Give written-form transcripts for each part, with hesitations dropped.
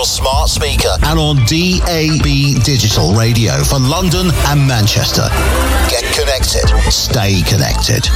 your smart speaker and on DAB Digital Radio for London and Manchester. Get connected. Stay connected.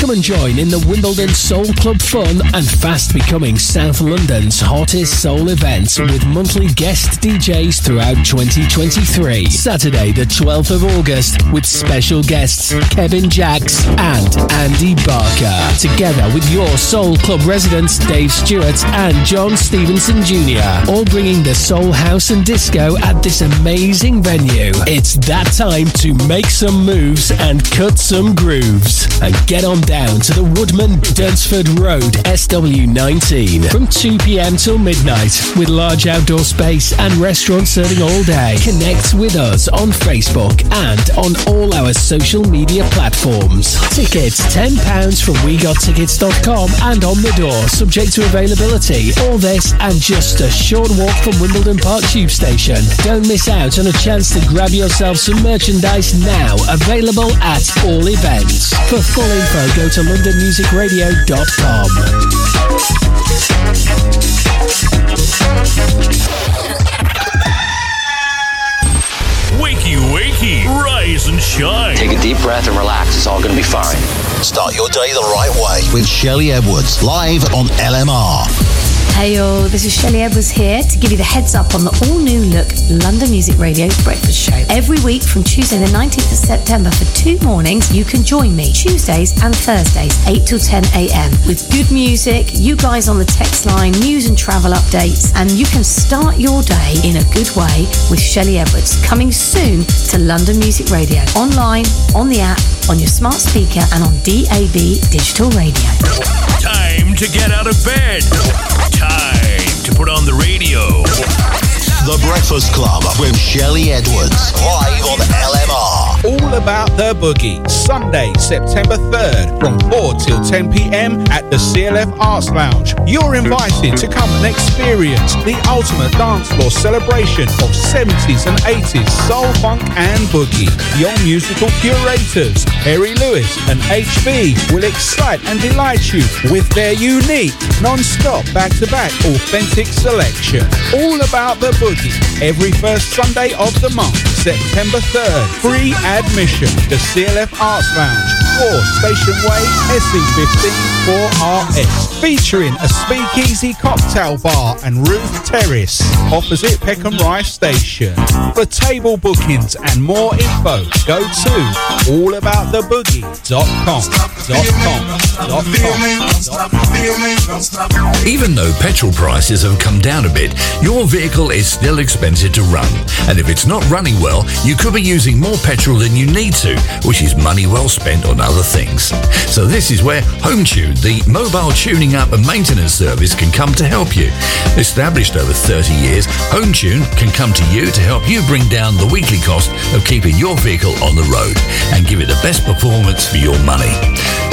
Come and join in the Wimbledon Soul Club fun and fast becoming South London's hottest soul event with monthly guest DJs throughout 2023. Saturday the 12th of August with special guests Kevin Jacks and Andy Barker. Together with your Soul Club residents Dave Stewart and John Stevenson Jr. All bringing the soul, house and disco at this amazing venue. It's that time to make some moves and cut some grooves. And get on down to the Woodman, Dunsford Road, SW19 from 2pm till midnight with large outdoor space and restaurants serving all day. Connect with us on Facebook and on all our social media platforms. Tickets £10 from wegottickets.com and on the door, subject to availability. All this and just a short walk from Wimbledon Park Tube Station. Don't miss out on a chance to grab yourself some merchandise now, available at all events. For full info, go to londonmusicradio.com. Wakey, wakey, rise and shine. Take a deep breath and relax, it's all going to be fine. Start your day the right way with Shelley Edwards, live on LMR. Hey y'all, this is Shelley Edwards here to give you the heads up on the all-new look London Music Radio Breakfast Show. Every week from Tuesday the 19th of September for 2 mornings, you can join me Tuesdays and Thursdays, 8 till 10am, with good music, you guys on the text line, news and travel updates, and you can start your day in a good way with Shelley Edwards, coming soon to London Music Radio, online, on the app, on your smart speaker and on DAB Digital Radio. Time to get out of bed. Time to put on the radio. The Breakfast Club with Shelley Edwards. Live on LMR. All About the Boogie. Sunday, September 3rd from 4 till 10pm at the CLF Arts Lounge. You're invited to come and experience the ultimate dance floor celebration of 70s and 80s soul, funk and boogie. Your musical curators, Harry Lewis and HB, will excite and delight you with their unique, non-stop, back-to-back, authentic selection. All About the Boogie. Every first Sunday of the month, September 3rd. Free admission to CLF Arts Lounge or Station Way, SE15 4RS. Featuring a speakeasy cocktail bar and roof terrace opposite Peckham Rye Station. For table bookings and more info, go to allabouttheboogie.com. Even though petrol prices have come down a bit, your vehicle is still expensive to run, and if it's not running well, you could be using more petrol than you need to, which is money well spent on other things. So this is where Home Tune, the mobile tuning up and maintenance service, can come to help you. Established over 30 years, Home Tune can come to you to help you bring down the weekly cost of keeping your vehicle on the road and give it the best performance for your money.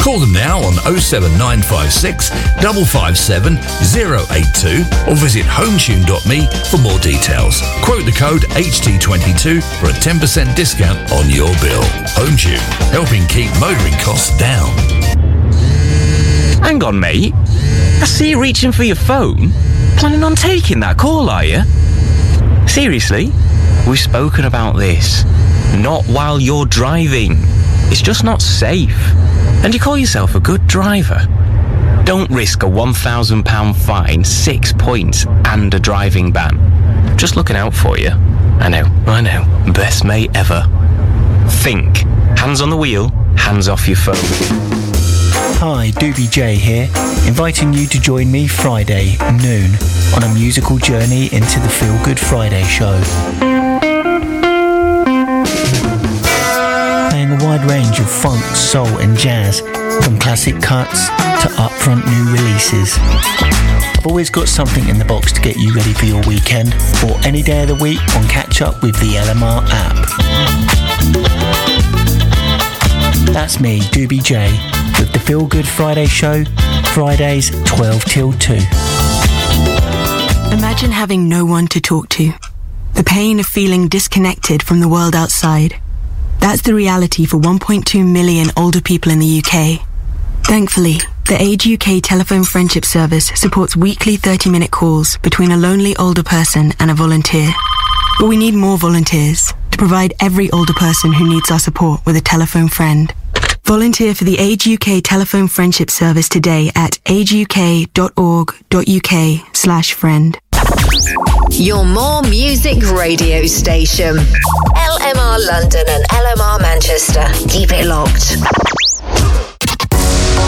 Call them now on 07956 557 082 or visit hometune.me for more details. Quote the code HT22 for a 10% discount on your bill. Home Tune, helping keep motoring costs down. Hang on, mate. I see you reaching for your phone. Planning on taking that call, are you? Seriously? We've spoken about this. Not while you're driving. It's just not safe. And you call yourself a good driver. Don't risk a £1,000 fine, 6 points, and a driving ban. Just looking out for you. I know. Best mate ever. Think. Hands on the wheel, hands off your phone. Hi, Doobie J here, inviting you to join me Friday, noon, on a musical journey into the Feel Good Friday show. Playing a wide range of funk, soul and jazz, from classic cuts to upfront new releases. I've always got something in the box to get you ready for your weekend or any day of the week on Catch Up with the LMR app. That's me, Doobie J, with the Feel Good Friday show, Fridays 12 till 2. Imagine having no one to talk to. The pain of feeling disconnected from the world outside. That's the reality for 1.2 million older people in the UK. Thankfully, the Age UK Telephone Friendship Service supports weekly 30-minute calls between a lonely older person and a volunteer. But we need more volunteers to provide every older person who needs our support with a telephone friend. Volunteer for the Age UK Telephone Friendship Service today at ageuk.org.uk/friend. Your more music radio station. LMR London and LMR Manchester. Keep it locked.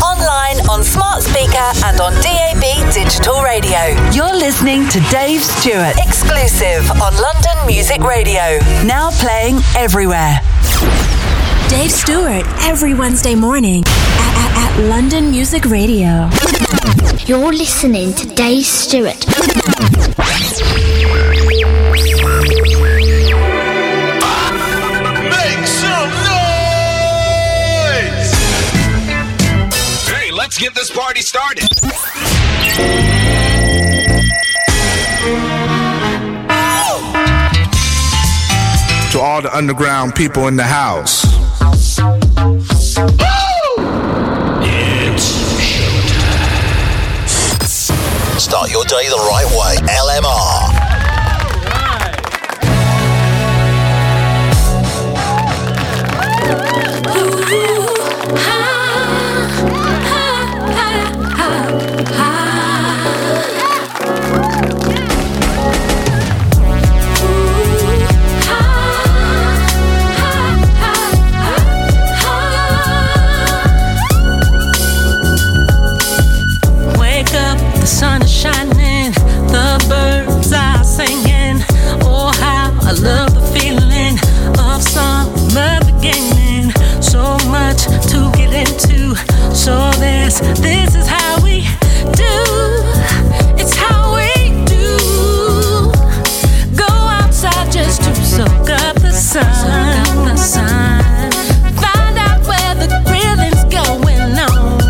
Online, on smart speaker and on DAB digital radio. You're listening to Dave Stewart. Exclusive on London Music Radio. Now playing everywhere. Dave Stewart, every Wednesday morning at London Music Radio. You're listening to Dave Stewart. Make some noise! Hey, let's get this party started. To all the underground people in the house. Start your day the right way. LMR. So this is how we do. It's how we do. Go outside just to soak up the sun. Find out where the grilling's going on.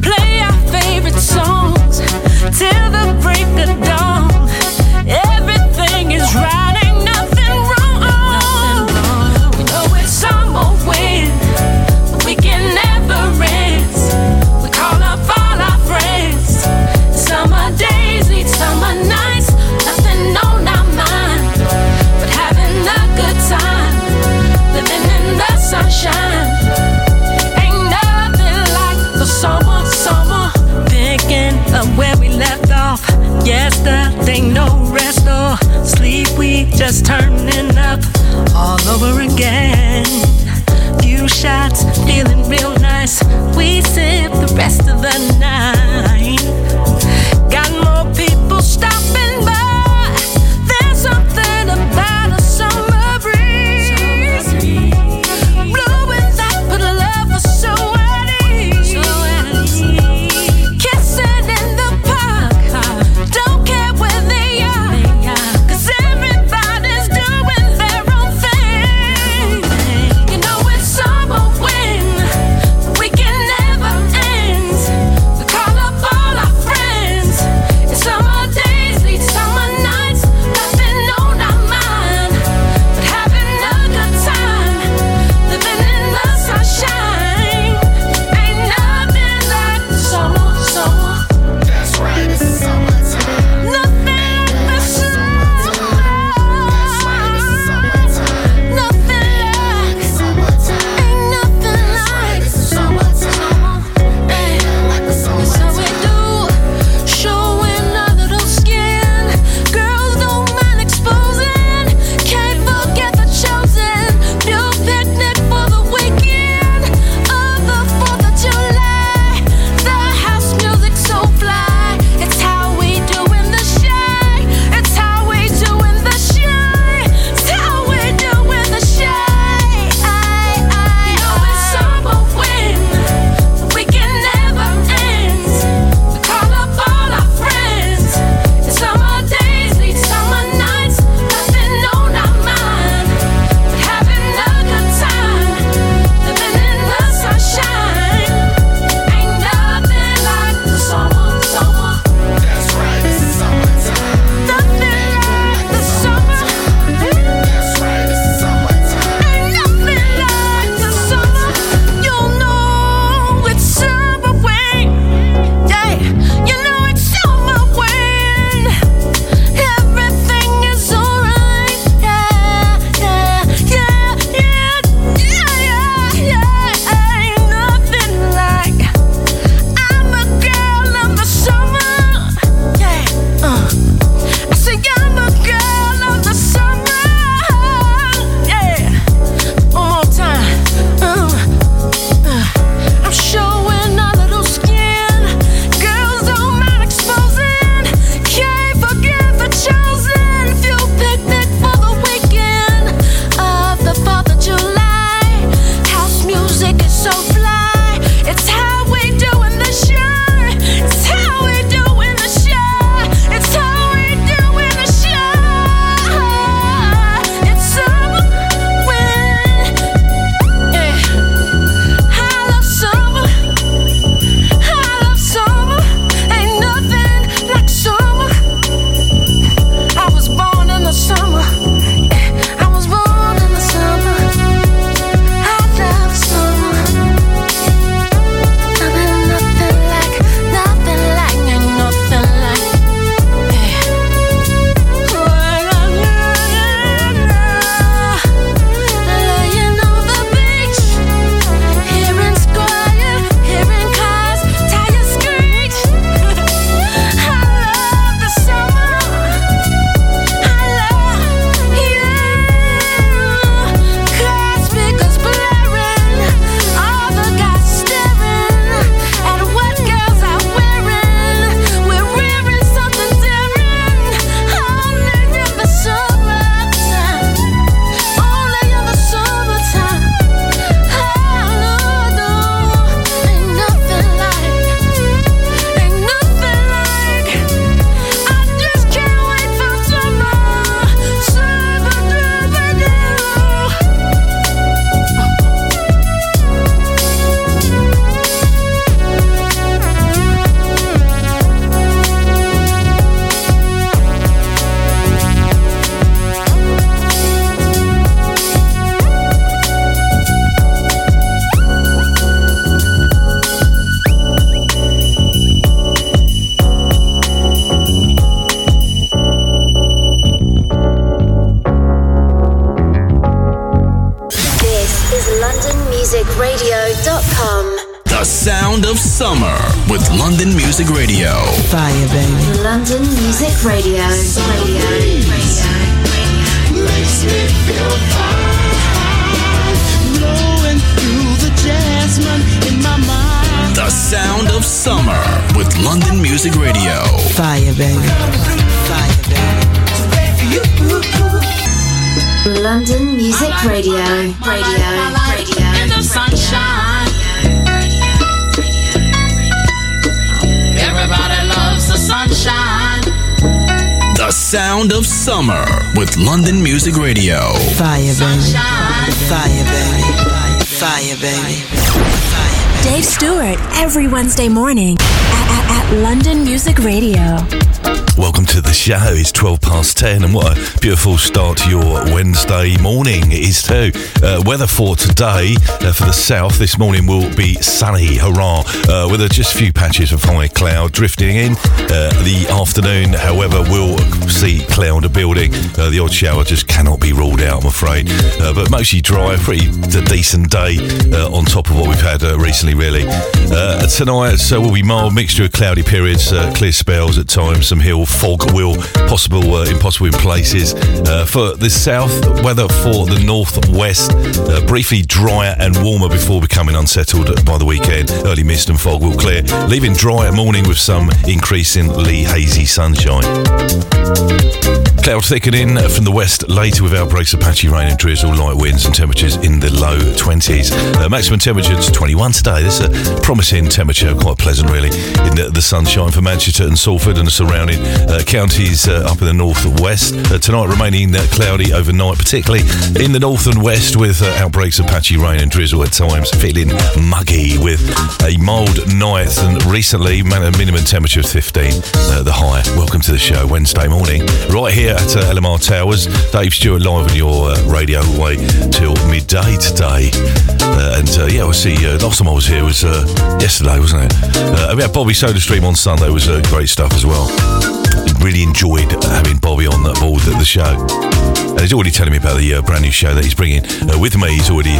Play our favorite songs till the break of dawn. Everything is right, ain't nothing wrong. We know it's summer wind. Yesterday, no rest or sleep, we just turning up all over again. Few shots, feeling real nice, we sip the rest of the night. Got more people stopping by, there's something about a summer breeze, blowing that put a love for so. allabouttheboogie.com. The sound of summer with London Music Radio. Fire, baby. London Music Radio. Radio. Makes me feel fine. Blowing through the jasmine in my mind. The sound of summer with London Music Radio. Fire, baby. Fire, baby. London Music Radio. Radio. And the sunshine. Everybody loves the sunshine. The sound of summer with London Music Radio. Fire, baby. Sunshine. Fire, baby. Fire, baby. Fire, baby. Dave Stewart every Wednesday morning at London Music Radio. Welcome to the show. It's 12 past 10, and what a beautiful start to your Wednesday morning it is too. Weather for today, for the south this morning will be sunny, hurrah, with just a few patches of high cloud drifting in. The afternoon, however, will see cloud building. The odd shower just cannot be ruled out, I'm afraid. But mostly dry, pretty decent day on top of what we've had recently, really. Tonight, so will be mild mixture of cloudy periods, clear spells at times, some hill fog will possible, impossible in places. For the south, weather for the northwest, briefly drier and warmer before becoming unsettled by the weekend. Early mist and fog will clear, leaving drier morning with some increasingly hazy sunshine. Cloud thickening from the west later with outbreaks of patchy rain and drizzle, light winds and temperatures in the low 20s. Maximum temperatures 21 today. This is a promising temperature, quite pleasant really, in the sunshine for Manchester and Salford and the surrounding counties up in the northwest. Tonight remaining cloudy overnight, particularly in the north and west with outbreaks of patchy rain and drizzle at times, feeling muggy with a mild night and recently a minimum temperature of 15, the high. Welcome to the show Wednesday morning, right here at LMR Towers. Dave Stewart live on your radio all the way till midday today. Yeah, we'll see. Last time I was here was yesterday, wasn't it? We had Bobby Soda Stream on Sunday, was great stuff as well. Really enjoyed having Bobby on the board at the show. And he's already telling me about the brand new show that he's bringing with me. He's already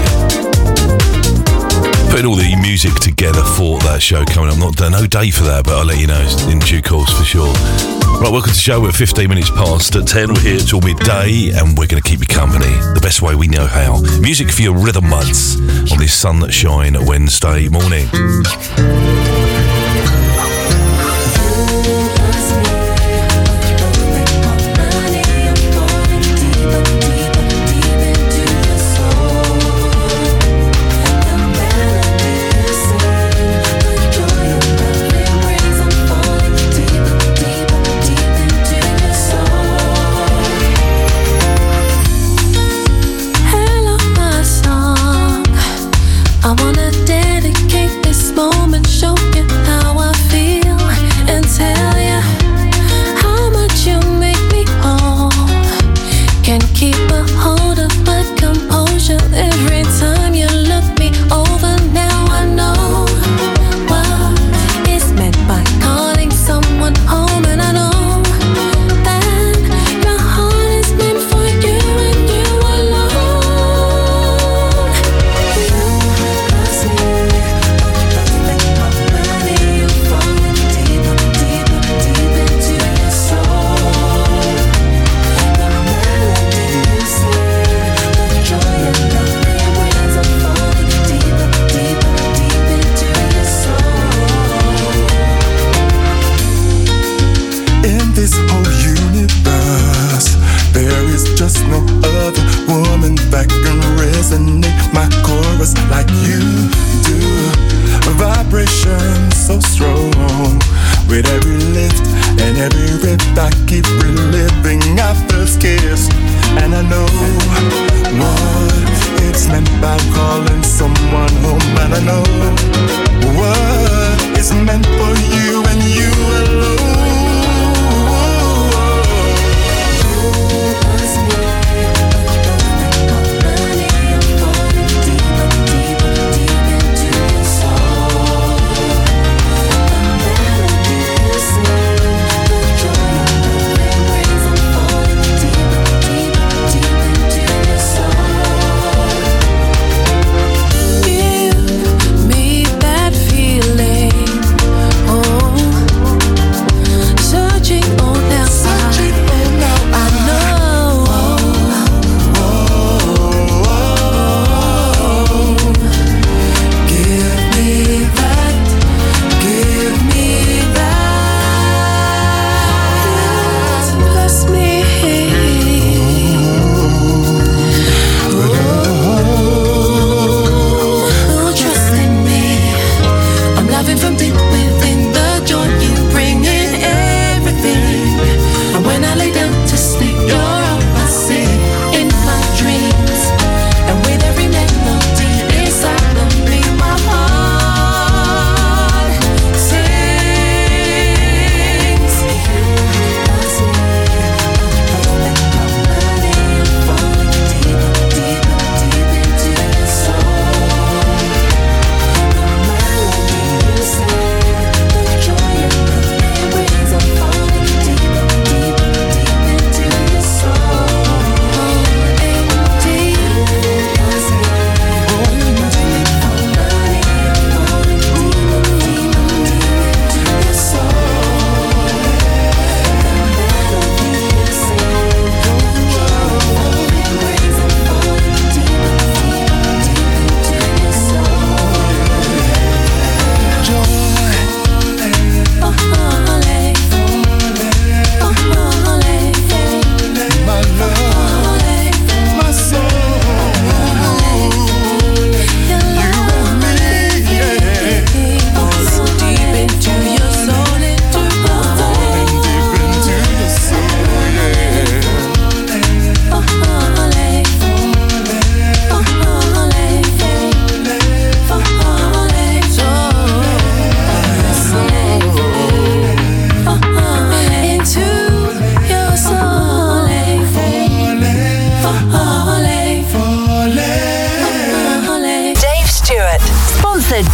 putting all the music together for that show coming up. No date for that, but I'll let you know in due course for sure. Right, welcome to the show. We're 15 minutes past 10. We're here till midday, and we're going to keep you company the best way we know how. Music for your rhythm buds on this Sunshine Wednesday morning.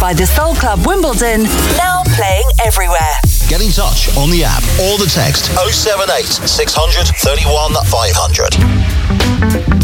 by the Soul Club Wimbledon, now playing everywhere. Get in touch on the app or the text 078 600 31 500.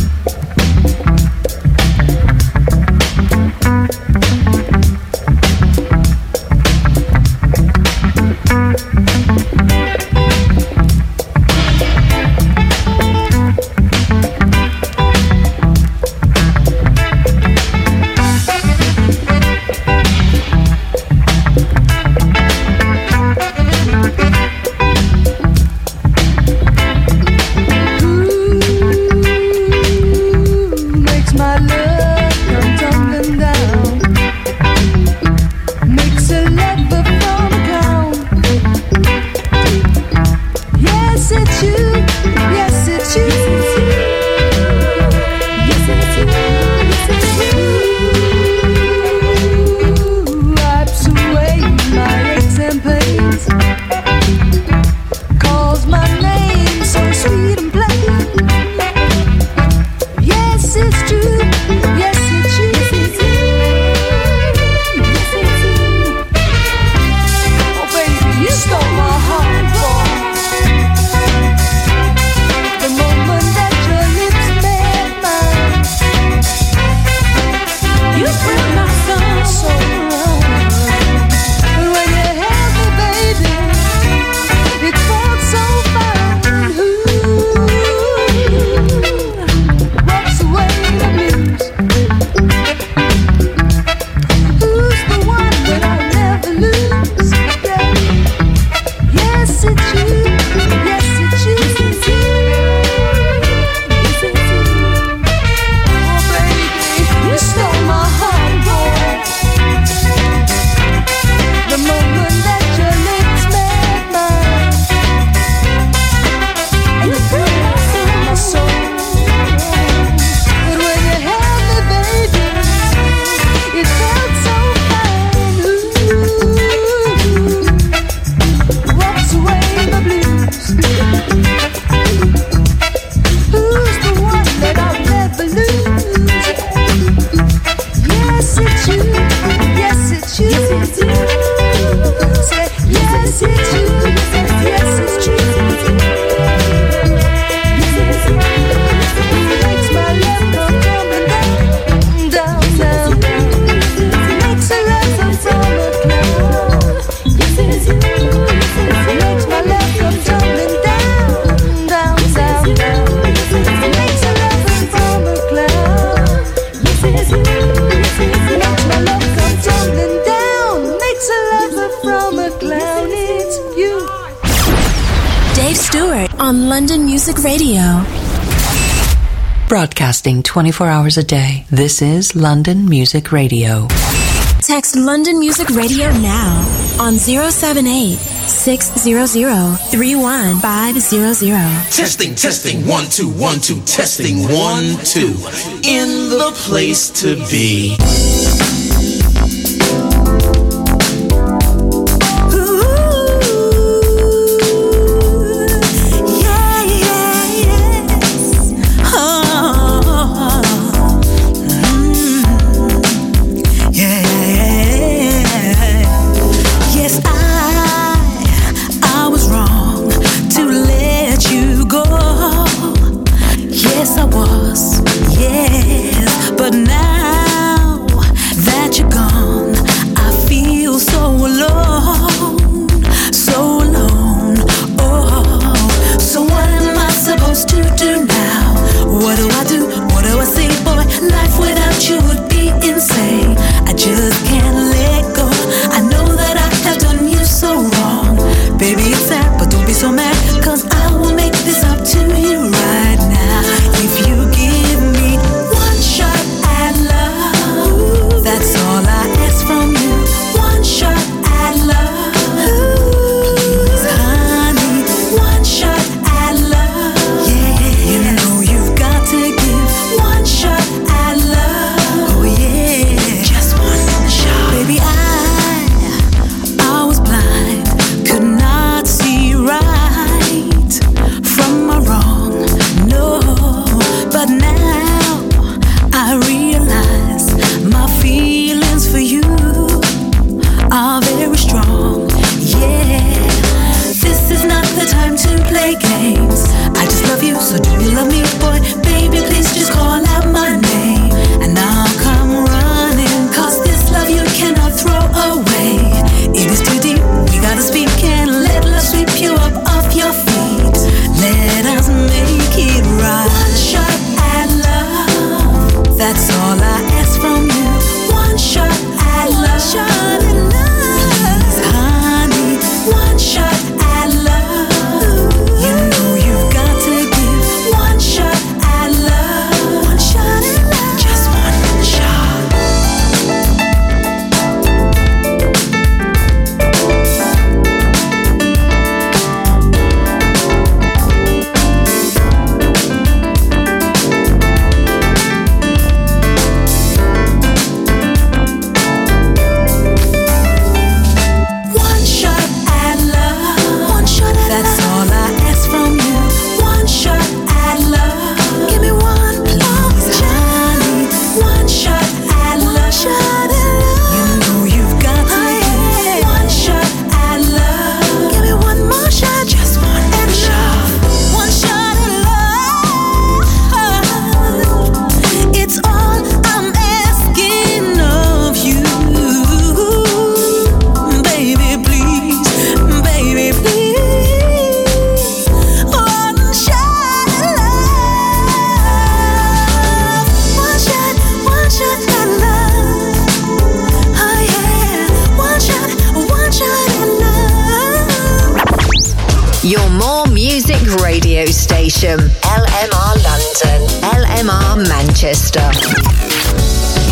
London Music Radio. Broadcasting 24 hours a day. This is London Music Radio. Text London Music Radio now on 078 600 31500. Testing, testing, 1 2 1 2, testing 1 2. In the place to be. Yes, I was, yes, but now Gresham, LMR London, LMR Manchester.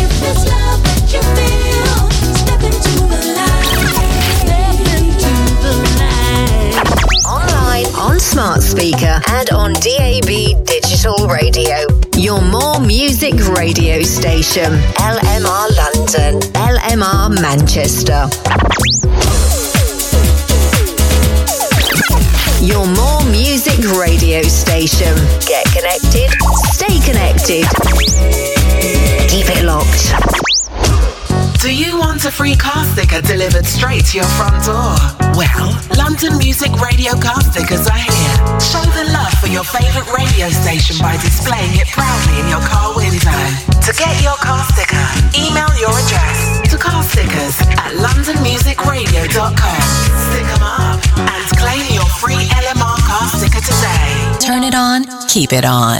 If there's love that you feel, step into the light. Step into the light. Online, on smart speaker, and on DAB digital radio. Your more music radio station, LMR London, LMR Manchester. Your more music radio station. Get connected, stay connected. Keep it locked. Do you want a free car sticker delivered straight to your front door? Well, London Music Radio car stickers are here. Show the love for your favourite radio station by displaying it proudly in your car window. To get your car sticker, email your address to carstickers@londonmusicradio.com. Stick 'em up and claim your free LMR car sticker today. Turn it on, keep it on.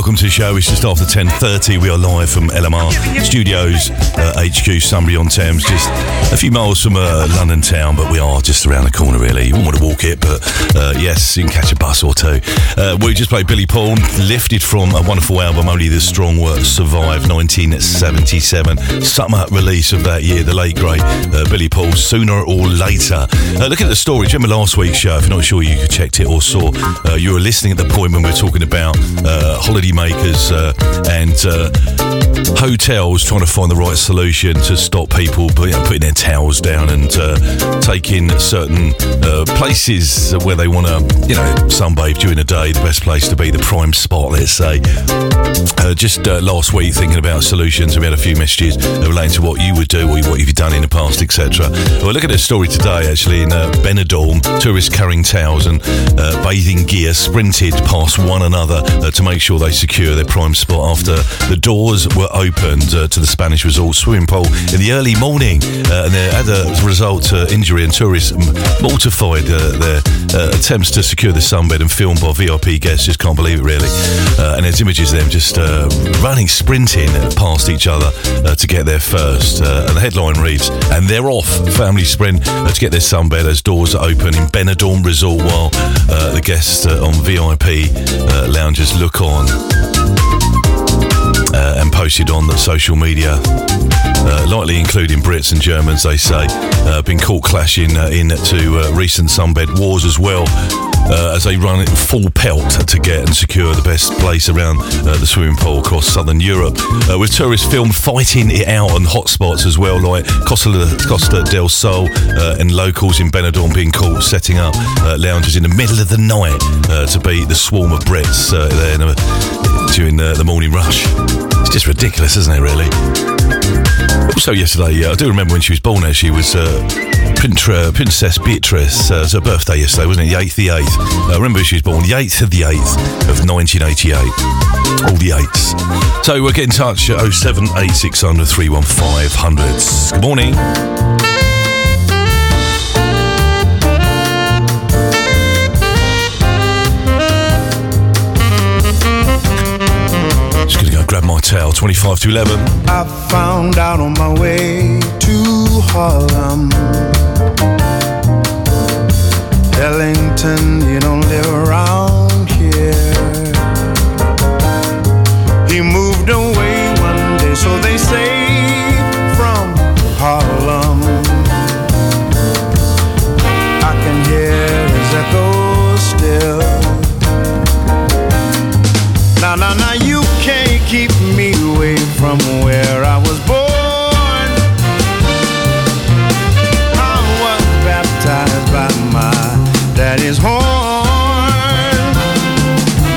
Welcome to the show. It's just after 10:30. We are live from LMR Studios, HQ, Sunbury-on-Thames, just a few miles from London town, but we are just around the corner, really. You wouldn't want to walk it, but yes, you can catch a bus or two. We just played Billy Paul, lifted from a wonderful album, Only the Strong Will Survive, 1977. Summer release of that year, the late, great Billy Paul, Sooner or Later. Look at the storage. Remember last week's show, if you're not sure you checked it or saw, you were listening at the point when we were talking about holiday makers and hotels trying to find the right solution to stop people putting their towels down and taking certain places where they want to, sunbathe during the day, the best place to be, the prime spot, let's say. Just last week, thinking about solutions, we had a few messages relating to what you would do or what you've done in the past, etc. Well, look at this story today, actually, in Benidorm. Tourists carrying towels and bathing gear sprinted past one another to make sure they secure their prime spot after the doors were opened to the Spanish resort swimming pool in the early morning. And they had a result injury, and tourists mortified their attempts to secure the sunbed and filmed by VIP guests. Just can't believe it, really. And there's images of them just running, sprinting past each other to get there first. And the headline reads, "And they're off, family sprint to get their sunbed as doors are open in Benidorm Resort while the guests on VIP lounges look on." And posted on the social media, likely including Brits and Germans, they say, been caught clashing into recent sunbed wars as well, as they run it full pelt to get and secure the best place around the swimming pool across southern Europe, with tourists filmed fighting it out on hot spots as well, like Costa del Sol, and locals in Benidorm being caught setting up lounges in the middle of the night to beat the swarm of Brits there during the morning rush. It's just ridiculous, isn't it, really? Also yesterday, I do remember when she was born, actually, was Princess Beatrice. It was her birthday yesterday, wasn't it? The 8th of the 8th. I remember she was born the 8th of the 8th of 1988. All the 8s. So we'll get in touch at 07860 31500. Good morning. Grab my towel, 25 to 11. I found out on my way to Harlem, Ellington, you don't live around here. He moved away one day, so they say, from Harlem. I can hear his echo still. Now, you can't keep me away from where I was born. I was baptized by my daddy's horn.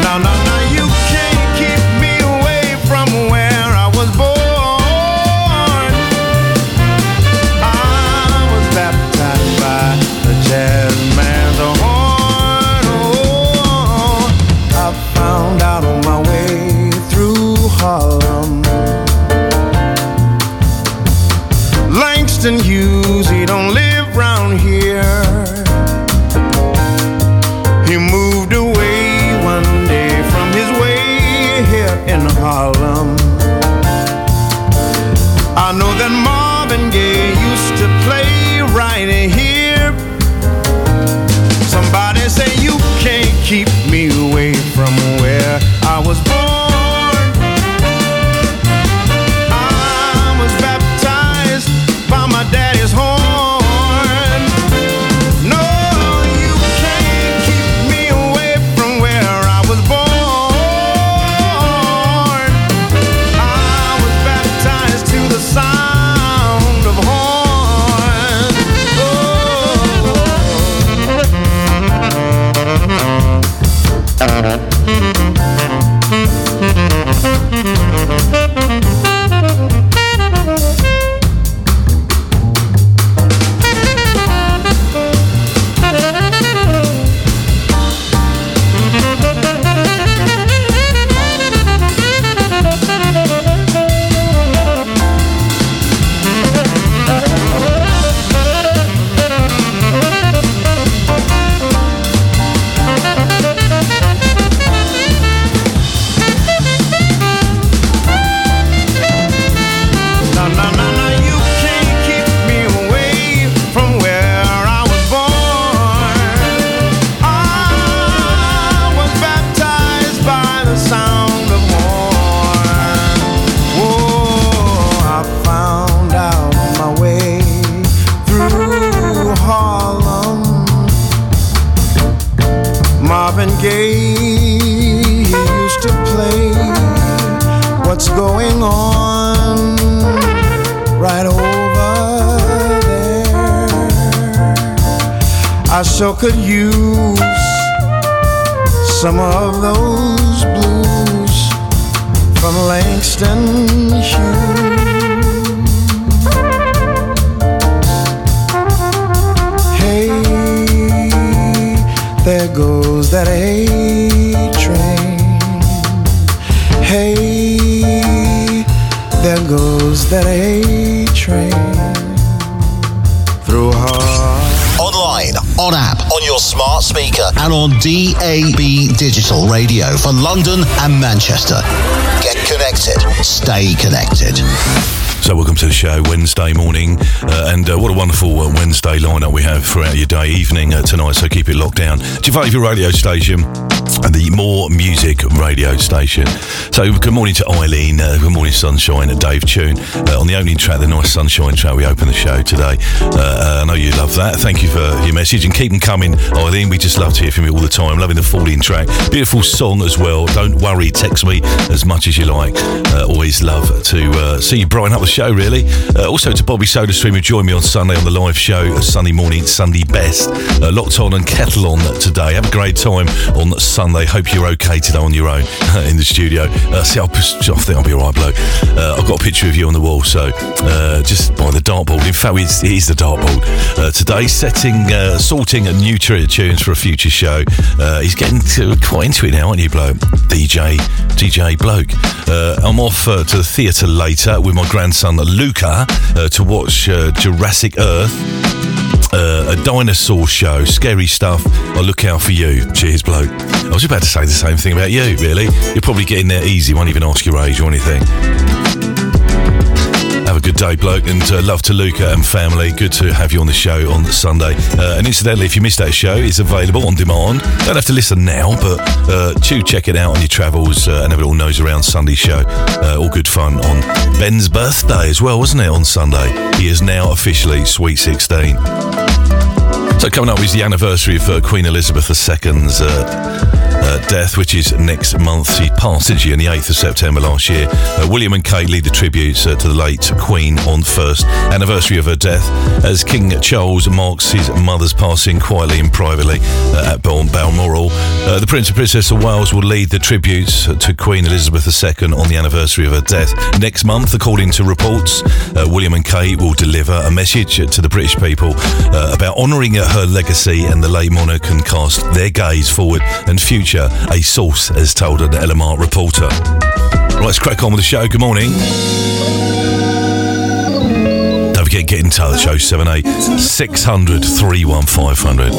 Now, you can't keep me away from where I was born. I was baptized by the jazz man's horn. Oh, I found out on my way Harlem. Langston Hughes, he don't live round here. He moved away one day from his way here in Harlem. I know that Marvin Gaye used to play right here. Somebody say you can't keep me away from where I was born. I so could use some of those blues from Langston Hughes. Hey, there goes that A train. Hey, there goes that A train through her. Online, on app, on your smart speaker, and on DAB Digital Radio for London and Manchester. Get connected. Stay connected. So welcome to the show, Wednesday morning, and what a wonderful Wednesday lineup we have throughout your day, evening tonight, so keep it locked down. Do you vote your radio station? The More Music radio station. So good morning to Eileen, good morning Sunshine and Dave Tune. On the opening track, the nice Sunshine track, we open the show today. I know you love that. Thank you for your message and keep them coming, Eileen. We just love to hear from you all the time. Loving the Falling track. Beautiful song as well. Don't worry, text me as much as you like. Always love to see you brighten up the show, really. Also to Bobby Soda Stream, who joined me on Sunday on the live show, Sunday morning, Sunday best. Locked on and kettle on today. Have a great time on Sunday. Hope you're okay today on your own in the studio. I think I'll be alright, bloke. I've got a picture of you on the wall, so just by the dartboard. In fact, it is the dartboard. Today, sorting new tunes for a future show. He's getting quite into it now, aren't you, bloke? DJ bloke. I'm off to the theatre later with my grandson Luca to watch Jurassic Earth, a dinosaur show, scary stuff. I'll look out for you. Cheers, bloke. I was about to say the same thing about you, really. You'll probably get in there easy, won't even ask your age or anything. Have a good day, bloke, and love to Luca and family. Good to have you on the show on Sunday. And incidentally, if you missed that show, it's available on demand. Don't have to listen now, but check it out on your travels and have a little nose around Sunday's show. All good fun on Ben's birthday as well, wasn't it, on Sunday? He is now officially Sweet 16. So coming up is the anniversary of Queen Elizabeth II's death, which is next month. She passed, didn't she, on the 8th of September last year. William and Kate lead the tributes to the late Queen on the first anniversary of her death, as King Charles marks his mother's passing quietly and privately at Balmoral. The Prince and Princess of Wales will lead the tributes to Queen Elizabeth II on the anniversary of her death next month. According to reports, William and Kate will deliver a message to the British people about honouring her legacy, and the late monarch can cast their gaze forward and future, a source has told an LMR reporter. Right, let's crack on with the show. Good morning. Don't forget, get in touch, 078 600 31500.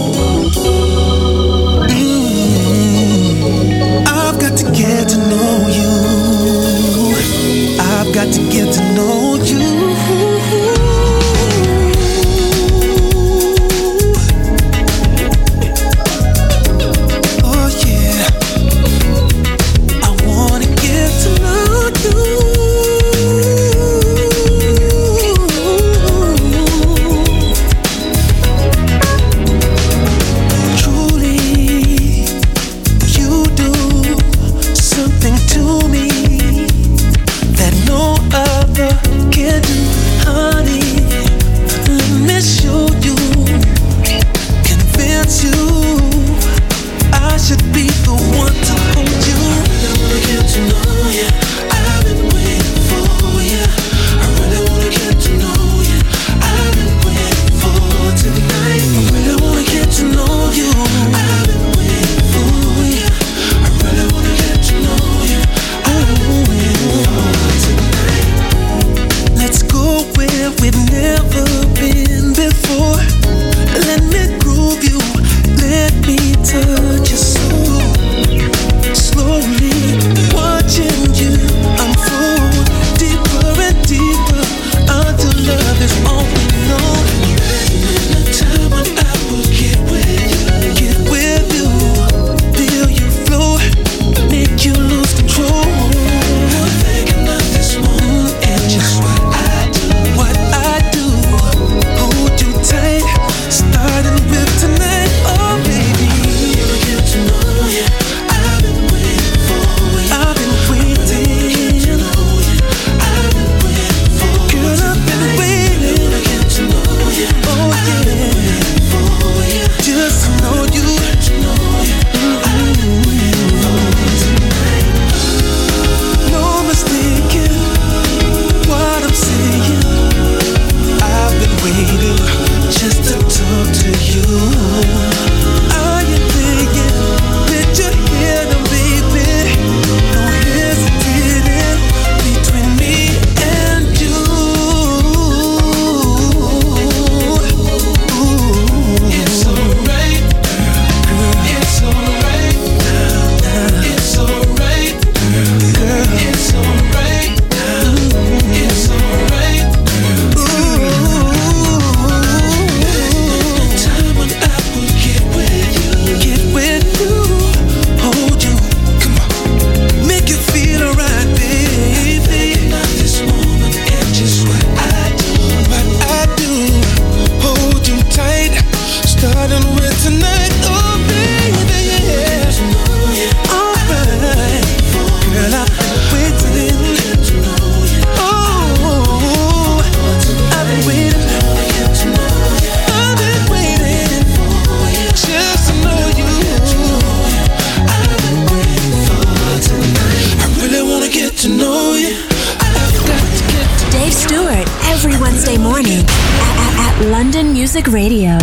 I've got to get to know you. I've got to get to know you. every Wednesday morning at London Music Radio.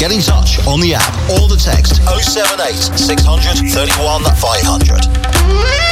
Get in touch on the app or the text 078 600 31 500.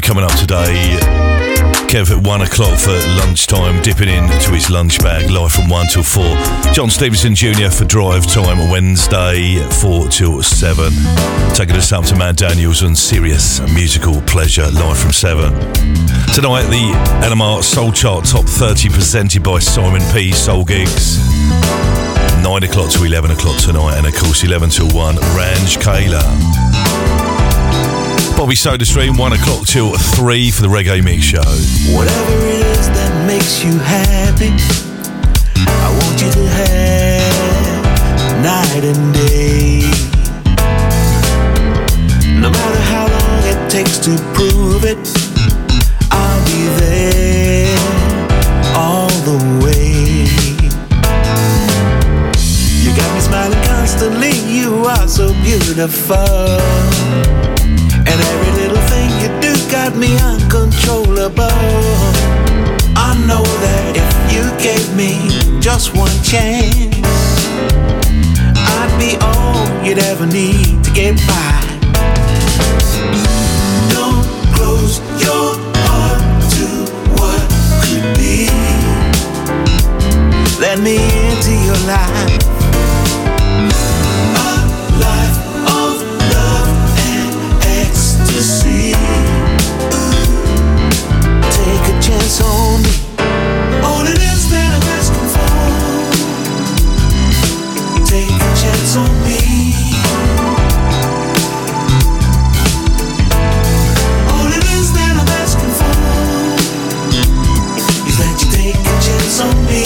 Coming up today, Kev at 1 o'clock for lunchtime, dipping in to his lunch bag, live from 1 till 4. John Stevenson Jr. for drive time, Wednesday 4 till 7. Taking us up to Matt Daniels and Serious Musical Pleasure, live from 7. Tonight, the LMR Soul Chart Top 30 presented by Simon P. Soul Gigs. 9 o'clock to 11 o'clock tonight, and of course 11 till 1, Ranj Kayla. Bobby Soda Stream, 1 o'clock till 3 for the Reggae Mix Show. Whatever it is that makes you happy, I want you to have night and day. No matter how long it takes to prove it, I'll be there all the way. You got me smiling constantly, you are so beautiful. And every little thing you do got me uncontrollable. I know that if you gave me just one chance, I'd be all you'd ever need to get by. Don't close your heart to what could be. Let me into your life. A life of love to see. Take a chance on me. All it is that I'm asking for. Take a chance on me. All it is that I'm asking for is that you take a chance on me.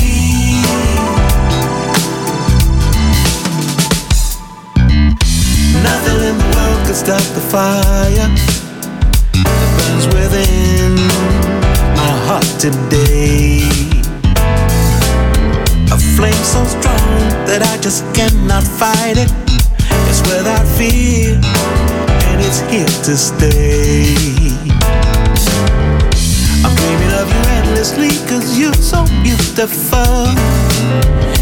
Nothing in the world could stop the fire that burns within my heart today. A flame so strong that I just cannot fight it. It's without fear and it's here to stay. I'm dreaming of you endlessly, cause you're so beautiful.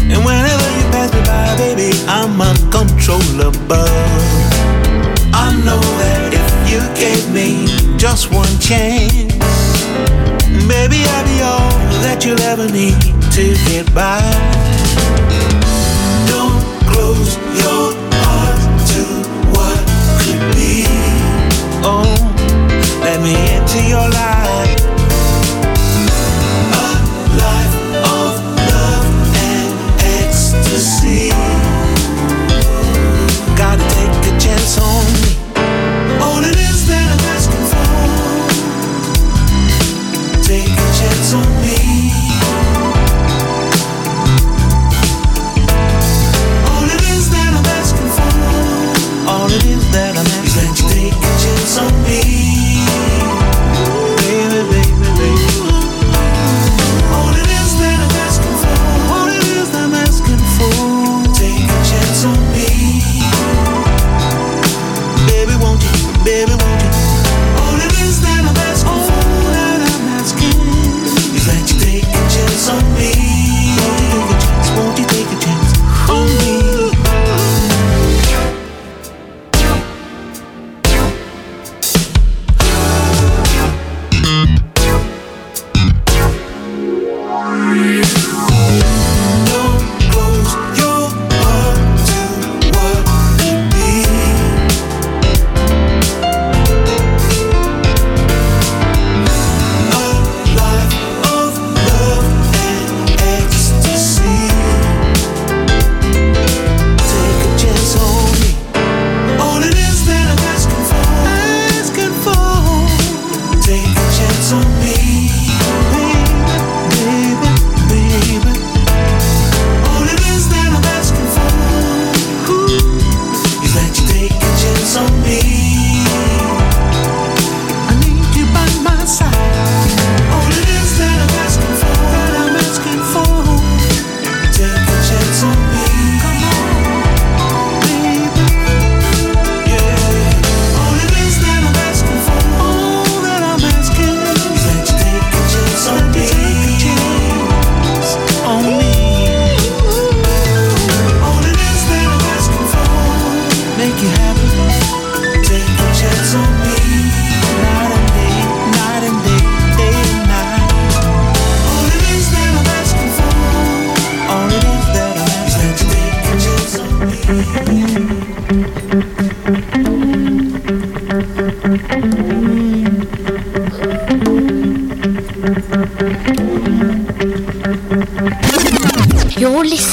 And whenever you pass me by, baby, I'm uncontrollable. I know that if you gave me just one chance, baby, I'd be all that you'll ever need to get by. Don't close your heart to what could be. Oh, let me into your life. A life of love and ecstasy. Gotta take a chance on me. All it is that I'm asking for. Take a chance on me. All it is that I'm asking for.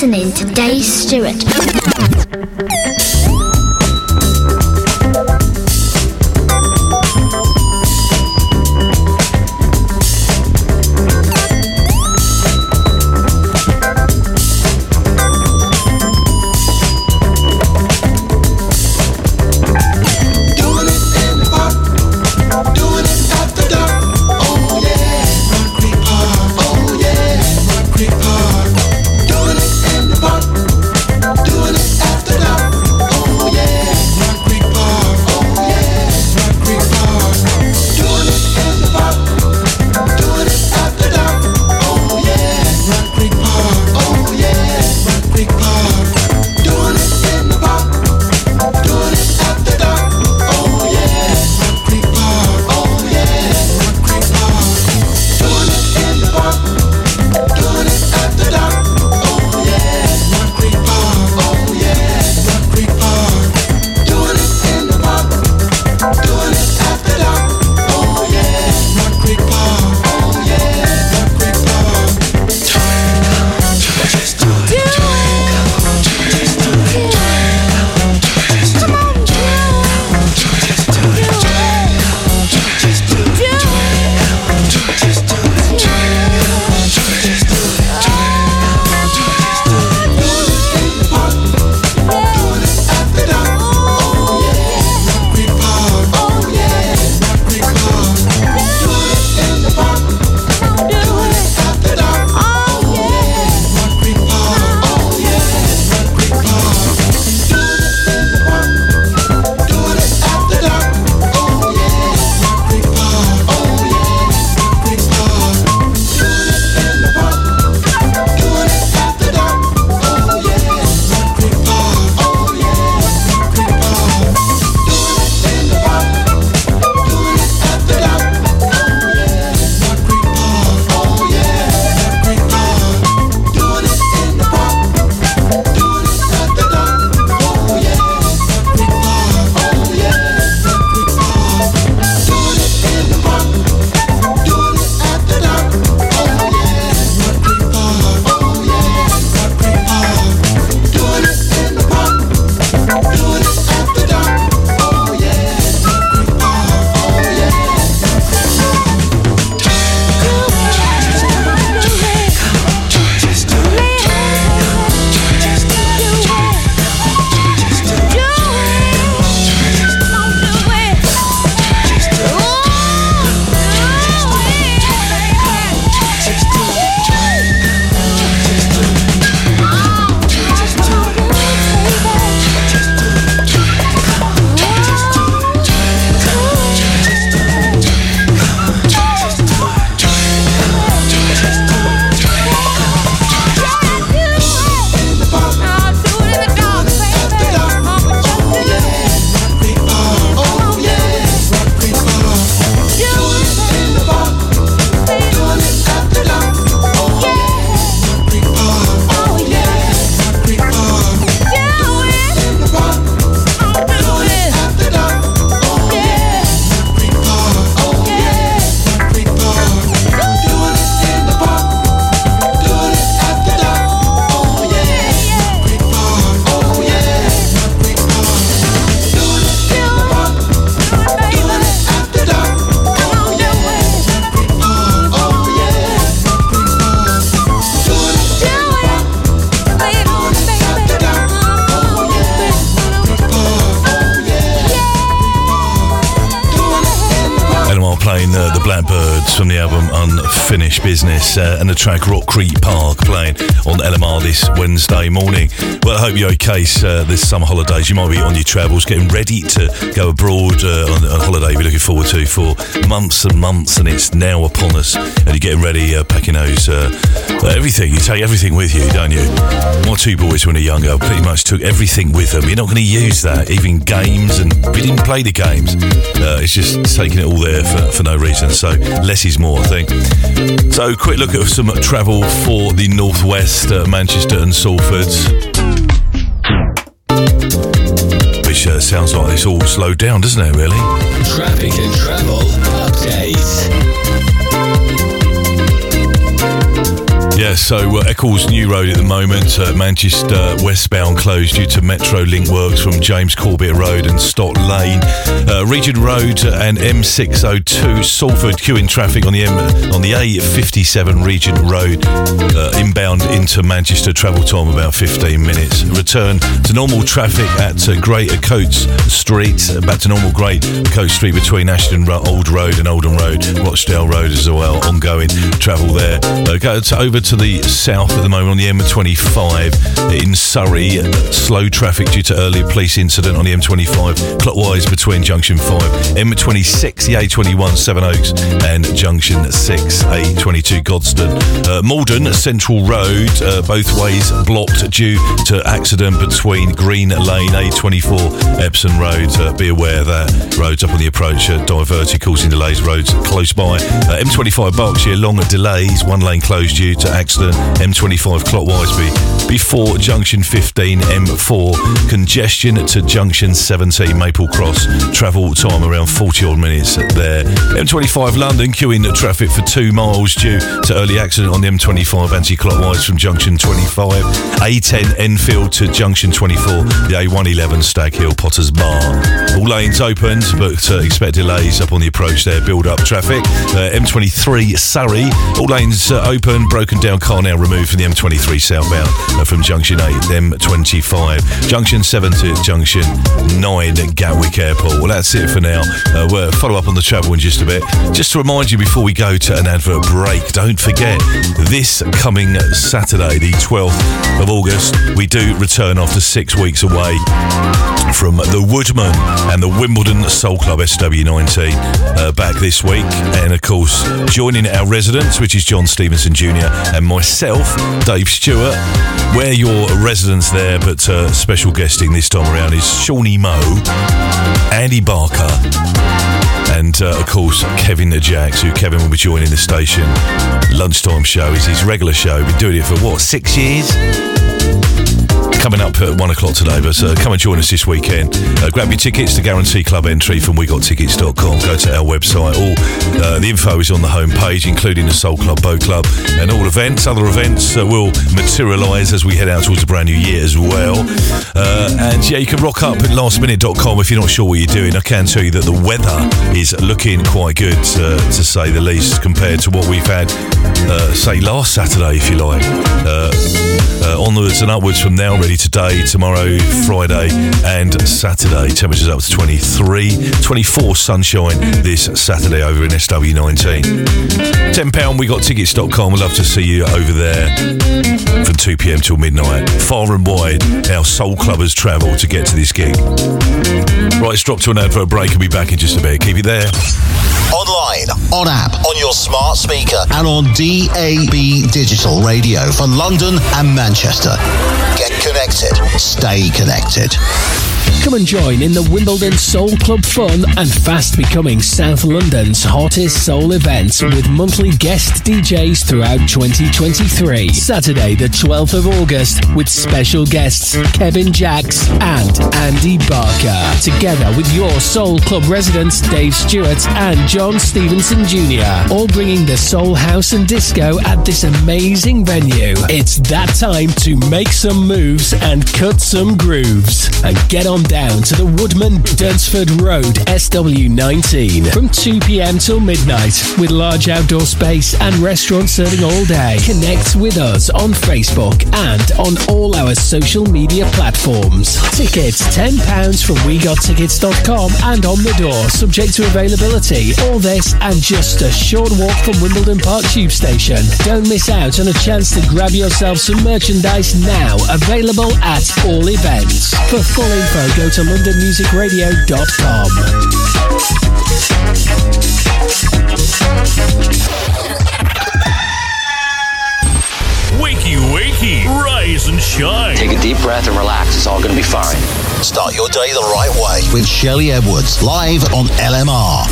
listening to Dave Stewart. And the track Rockery Park playing on LMR this Wednesday morning. Well, I hope you're okay this summer holidays. You might be on your travels, getting ready to go abroad on holiday we're looking forward to for months and months, and it's now upon us. And you're getting ready, packing those, everything. You take everything with you, don't you? My two boys when they're younger pretty much took everything with them. You're not going to use that, even games, and we didn't play the games. It's just taking it all there for no reason. So less is more, I think. So quick look at some travel for the northwest, Manchester and Salford, which sounds like it's all slowed down, doesn't it, really? Traffic and travel updates. Yeah, so Eccles New Road at the moment, Manchester westbound closed due to Metro Link works from James Corbett Road and Stott Lane. Regent Road and M602 Salford queuing traffic on the A57 Regent Road, inbound into Manchester, travel time about 15 minutes. Return to normal traffic at Greater Coates Street, back to normal Greater Coates Street between Ashton Old Road and Oldham Road, Rochdale Road as well, ongoing travel there. Go over to the south at the moment on the M25 in Surrey, slow traffic due to earlier police incident on the M25, clockwise between Junction 5, M26, the A21, Seven Oaks and Junction 6, A22, Godstone. Malden, Central Road, both ways blocked due to accident between Green Lane, A24, Epsom Road. Be aware that roads up on the approach are diverted, causing delays, roads close by. M25 Berkshire, long delays, one lane closed due to accident, M25 clockwise before Junction 15, M4, congestion to Junction 17, Maple Cross, travel time around 40 odd minutes there. M25 London, queuing traffic for 2 miles due to early accident on the M25 anti-clockwise from Junction 25, A10 Enfield to Junction 24, the A111 Staghill, Potters Bar. All lanes opened, but expect delays up on the approach there, build up traffic. M23 Surrey, all lanes open, broken down car now removed from the M23 southbound from Junction 8, M25, Junction 7 to Junction 9 at Gatwick Airport. Well, that's it for now. We'll follow up on the travel in just a bit. Just to remind you before we go to an advert break, don't forget, this coming Saturday, the 12th of August, we do return after 6 weeks away from the Woodman and the Wimbledon Soul Club SW19 back this week. And of course, joining our residents, which is John Stevenson Jr. and myself, Dave Stewart. We're your residents there, but special guesting this time around is Shawnee Moe, Andy Barker, and of course Kevin Jacks, who Kevin will be joining the station. Lunchtime show is his regular show. Been doing it for, 6 years? Coming up at 1 o'clock today, but come and join us this weekend. Grab your tickets to guarantee club entry from wegottickets.com. Go to our website. All the info is on the homepage, including the Soul Club, Boat Club, and all events. Other events will materialise as we head out towards a brand new year as well. And yeah, you can rock up at lastminute.com if you're not sure what you're doing. I can tell you that the weather is looking quite good, to say the least, compared to what we've had, say, last Saturday, if you like. Onwards and upwards from now, ready today, tomorrow, Friday and Saturday. Temperatures up to 23, 24 sunshine this Saturday over in SW19. £10, wegottickets.com. We'd love to see you over there from 2pm till midnight. Far and wide, our soul clubbers travel to get to this gig. Right, it's dropped to an advert break. We'll be back in just a bit. Keep it there. Online, on app, on your smart speaker and on DAB Digital Radio for London and Manchester. Get connected. Stay connected. Come and join in the Wimbledon Soul Club fun and fast becoming South London's hottest soul event with monthly guest DJs throughout 2023. Saturday the 12th of August with special guests Kevin Jacks and Andy Barker, together with your Soul Club residents Dave Stewart and John Stevenson Jr., all bringing the soul, house and disco at this amazing venue. It's that time to make some moves and cut some grooves and get on down to the Woodman, Dunsford Road, SW19 from 2pm till midnight with large outdoor space and restaurants serving all day. Connect with us on Facebook and on all our social media platforms. Tickets £10 from wegottickets.com and on the door, subject to availability. All this and just a short walk from Wimbledon Park Tube Station. Don't miss out on a chance to grab yourself some merchandise now, available at all events. For full info, go to londonmusicradio.com. Wakey, wakey, rise and shine. Take a deep breath and relax. It's all going to be fine. Start your day the right way with Shelley Edwards, live on LMR.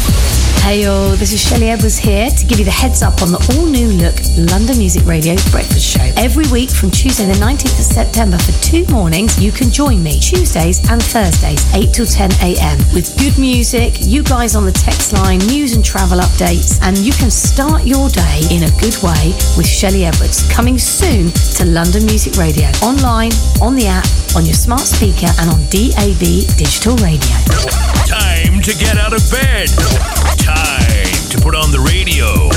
Heyo, this is Shelley Edwards here to give you the heads up on the all-new look London Music Radio Breakfast Show. Every week from Tuesday the 19th of September for 2 mornings, you can join me Tuesdays and Thursdays, 8 till 10 a.m. with good music, you guys on the text line, news and travel updates, and you can start your day in a good way with Shelley Edwards, coming soon to London Music Radio, online, on the app, on your smart speaker and on DAB Digital Radio. Time to get out of bed. Time to put on the radio.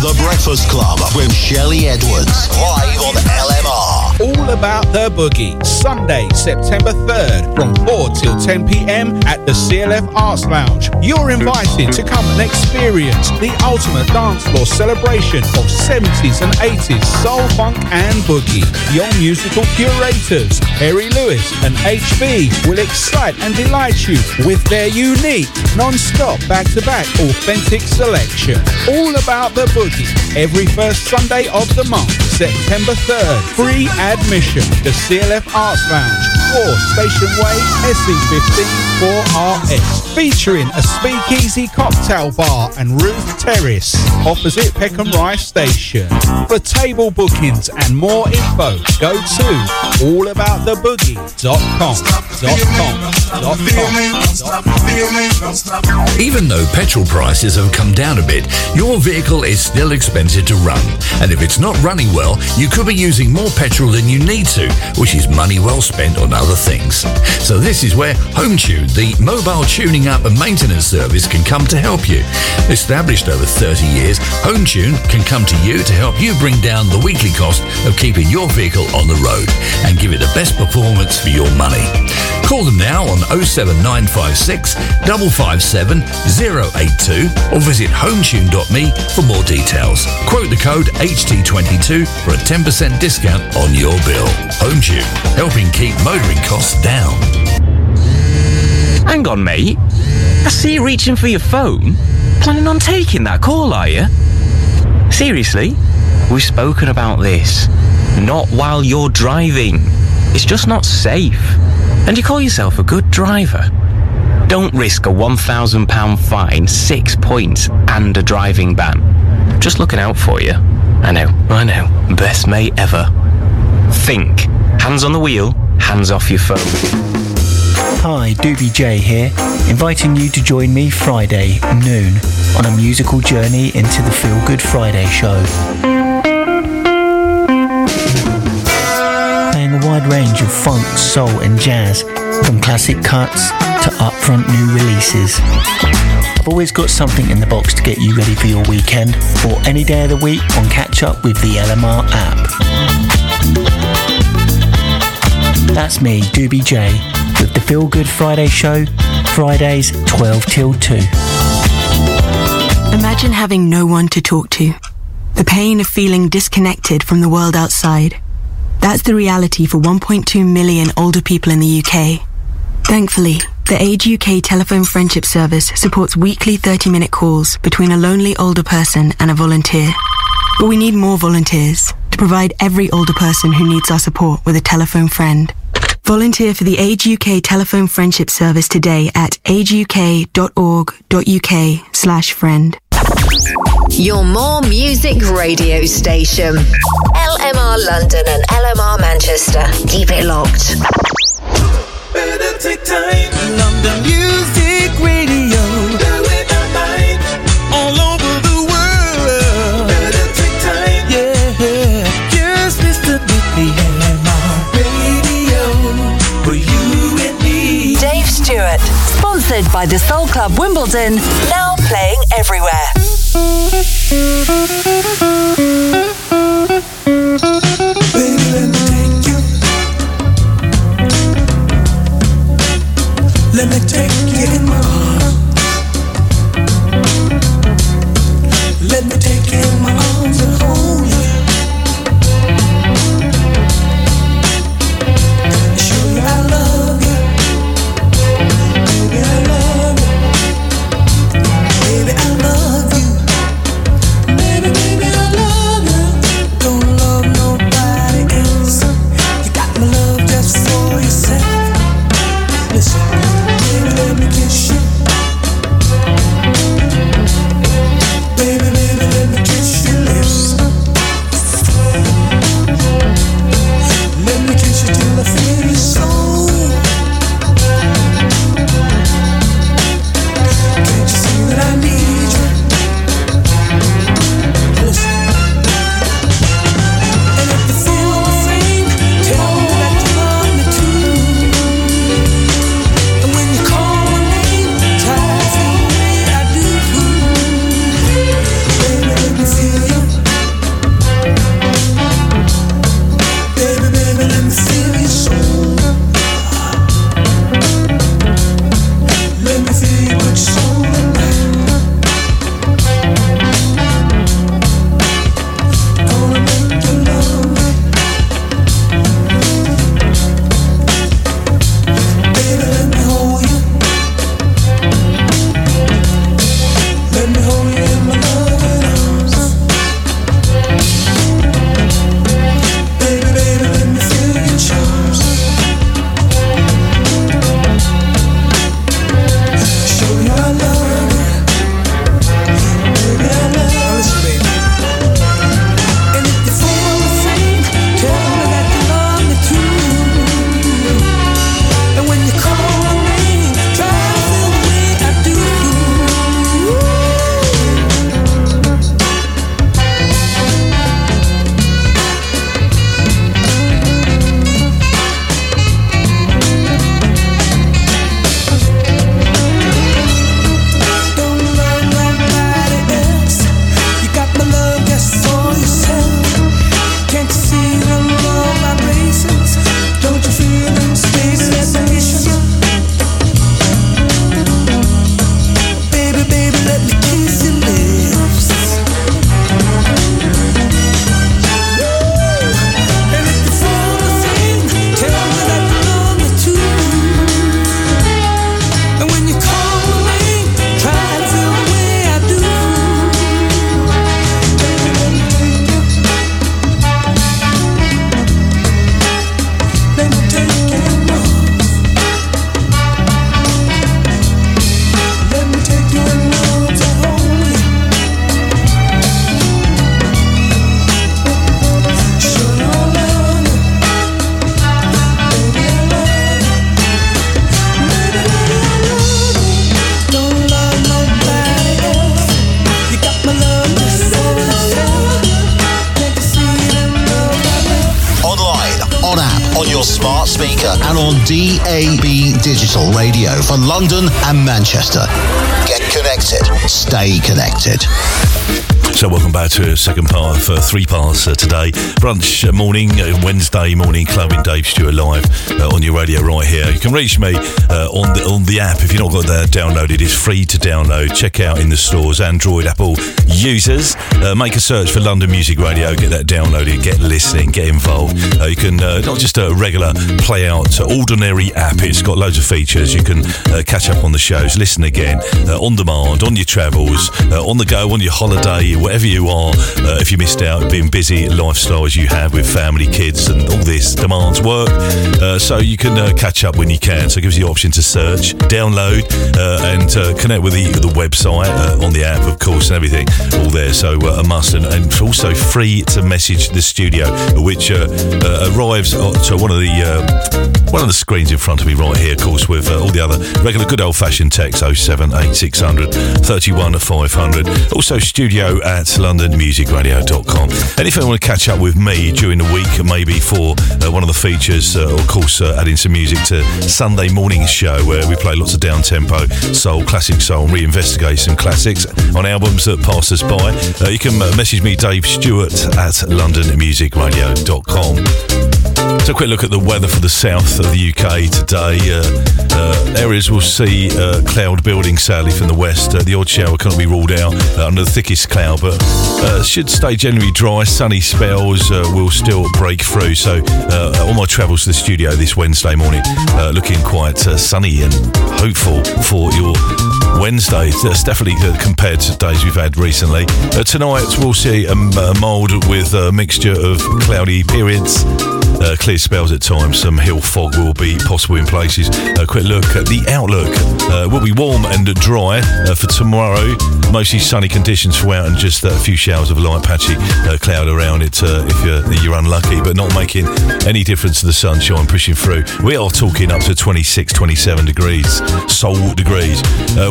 The Breakfast Club with Shelley Edwards, live on LMR. All About the Boogie, Sunday, September 3rd, from 4 till 10pm at the CLF Arts Lounge. You're invited to come and experience the ultimate dance floor celebration of 70s and 80s soul, funk and boogie. Your musical curators, Harry Lewis and HB, will excite and delight you with their unique, non-stop, back-to-back, authentic selection. All About the Boogie. Every first Sunday of the month, September 3rd. Free admission to CLF Arts Lounge or Station Way, SE15 4RS. Featuring a speakeasy cocktail bar and roof terrace opposite Peckham Rye Station. For table bookings and more info, go to allabouttheboogie.com. Even though petrol prices have come down a bit, your vehicle is still expensive to run. And if it's not running well, you could be using more petrol than you need to, which is money well spent on other things. So this is where Home Tune, the mobile tuning up and maintenance service, can come to help you. Established over 30 years, Home Tune can come to you to help you bring down the weekly cost of keeping your vehicle on the road and give it the best performance for your money. Call them now on 07956 557 082 or visit hometune.me for more details. Quote the code HT22 for a 10% discount on your bill. Home Tune, helping keep motoring costs down. Hang on, mate. I see you reaching for your phone. Planning on taking that call, are you? Seriously? We've spoken about this. Not while you're driving. It's just not safe. And you call yourself a good driver. Don't risk a £1,000 fine, 6 points, and a driving ban. Just looking out for you. I know. Best mate ever. Think. Hands on the wheel, hands off your phone. Hi, Doobie J here, inviting you to join me Friday, noon, on a musical journey into the Feel Good Friday show. Playing a wide range of funk, soul and jazz, from classic cuts to upfront new releases. I've always got something in the box to get you ready for your weekend or any day of the week on Catch Up with the LMR app. That's me, Doobie J, with the Feel Good Friday show, Fridays 12 till 2. Imagine having no one to talk to. The pain of feeling disconnected from the world outside. That's the reality for 1.2 million older people in the UK. Thankfully, the Age UK Telephone Friendship Service supports weekly 30-minute calls between a lonely older person and a volunteer. But we need more volunteers to provide every older person who needs our support with a telephone friend. Volunteer for the Age UK Telephone Friendship Service today at ageuk.org.uk/friend. Your more music radio station. LMR London and LMR Manchester. Keep it locked. Better take time. London Music Radio. All over the world. Better take time. Yeah. Just listen to the LMR Radio. For you and me. Dave Stewart. Sponsored by the Soul Club Wimbledon. Now playing everywhere. Baby, let me take you. Let me take you in my arms. Let me take you in my arms and hold you. Show you I love you. Baby, I love you. Baby, I love you. Listen, baby, let me kiss you. Spreaker and on DAB Digital Radio for London and Manchester. Get connected. Stay connected. So welcome back to the second part of three parts today. Brunch morning, Wednesday morning club in Dave Stewart live on your radio right here. You can reach me on the app. If you've not got that downloaded, it's free to download. Check out in the stores, Android, Apple users. Make a search for London Music Radio. Get that downloaded, get listening, get involved. You can, not just a regular play out, ordinary app. It's got loads of features. You can catch up on the shows, listen again, on demand, on your travels, on the go, on your holiday, whatever you are, if you missed out, being busy, lifestyles you have with family, kids, and all this demands work. So you can catch up when you can. So it gives you the option to search, download, and connect with the website on the app, of course, and everything. All there. So a must, and also free to message the studio, which arrives to one of the screens in front of me right here, of course, with all the other regular good old-fashioned text 078 600 31 500. Also studio at londonmusicradio.com. And if you want to catch up with me during the week, maybe for one of the features, of course, adding some music to Sunday morning show where we play lots of down-tempo soul, classic soul, and reinvestigate some classics on albums that pass us by, you can message me, Dave Stewart, at londonmusicradio.com. So a quick look at the weather for the south of the UK today. Areas will see cloud building, sadly, from the west. The odd shower cannot be ruled out under the thickest cloud, but should stay generally dry. Sunny spells will still break through. So on my travels to the studio this Wednesday morning, looking quite sunny and hopeful for your Wednesday. That's definitely compared to days we've had recently. Tonight we'll see a mould with a mixture of cloudy periods, clear spells at times. Some hill fog will be possible in places. A quick look at the outlook. Will be warm and dry for tomorrow. Mostly sunny conditions throughout, and just a few showers of light patchy cloud around it if you're unlucky, but not making any difference to the sunshine pushing through. We are talking up to 26, 27 degrees, soul degrees.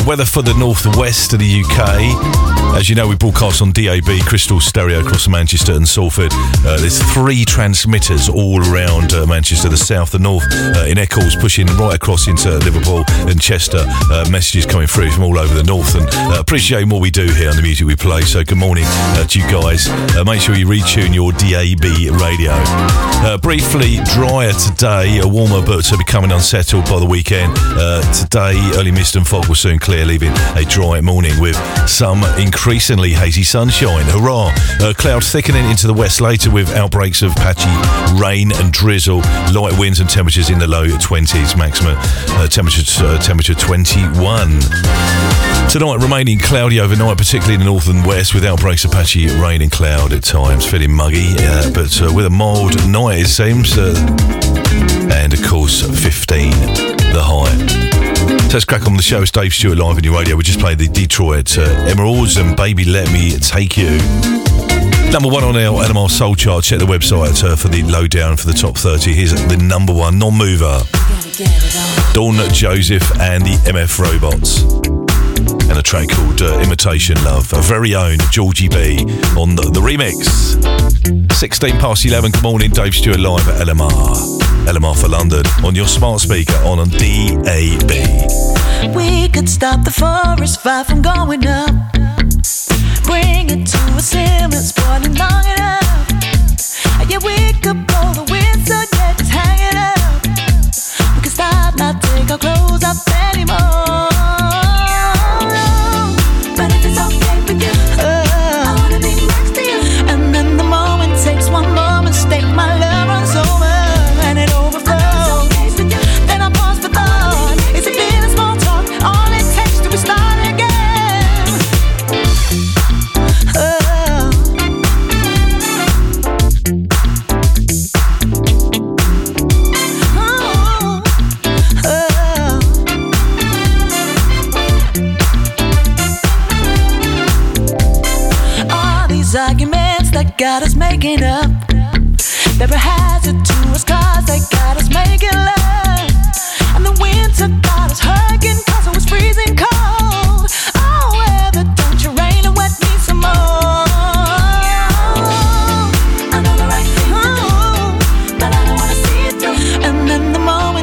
Weather for the northwest of the UK. As you know, we broadcast on DAB, Crystal Stereo across Manchester and Salford. There's three transmitters all around Manchester, the south, the north, in Eccles, pushing right across into Liverpool and Chester. Messages coming through from all over the north, and appreciate what we do here and the music we play. So good morning to you guys. Make sure you retune your DAB radio. Briefly drier today, a warmer but to becoming unsettled by the weekend. Today, early mist and fog will soon clear, leaving a dry morning with some increasingly hazy sunshine. Hurrah! Cloud thickening into the west later with outbreaks of patchy rain and drizzle, light winds and temperatures in the low 20s, maximum temperature 21. Tonight, remaining cloudy overnight, particularly in the north and west, with outbreaks of patchy rain and cloud at times. Feeling muggy, but with a mild night, it seems. And, of course, 15, the high. So let's crack on the show. It's Dave Stewart live on your radio. We just played the Detroit Emeralds and Baby Let Me Take You. Number one on our NMR Soul Chart. Check the website for the lowdown for the top 30. Here's the number one non-mover. Dawn Joseph and the MF Robots. And a track called Imitation Love, our very own Georgie B on the remix. 16 past 11, good morning, Dave Stewart live at LMR. LMR for London, on your smart speaker, on DAB. We could stop the forest fire from going up. Bring it to a simmer's boiling long enough. Yeah, we could blow the wind so that it's hanging up. We could stop, not take our clothes off anymore. Got us making up. They're a hazard to us, cause they got us making love. And the winter got us hugging, cause it was freezing cold. Oh, weather, don't you rain and wet me some more. I know the right thing to do, but I don't wanna see it through. And then the moment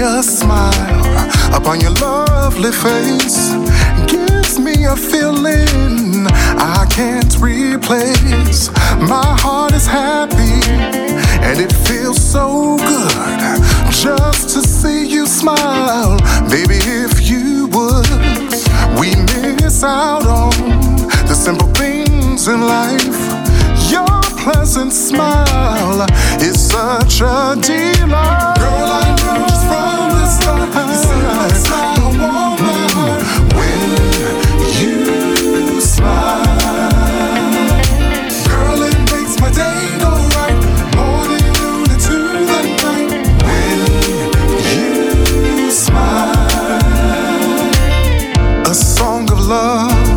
a smile upon your lovely face gives me a feeling I can't replace. My heart is happy and it feels so good just to see you smile. Baby, if you would, we miss out on the simple things in life. Your pleasant smile is such a delight. Girl, I knew just from the start you said I smile warm when you smile. Girl, it makes my day go right, morning, noon, and to the night when you smile. A song of love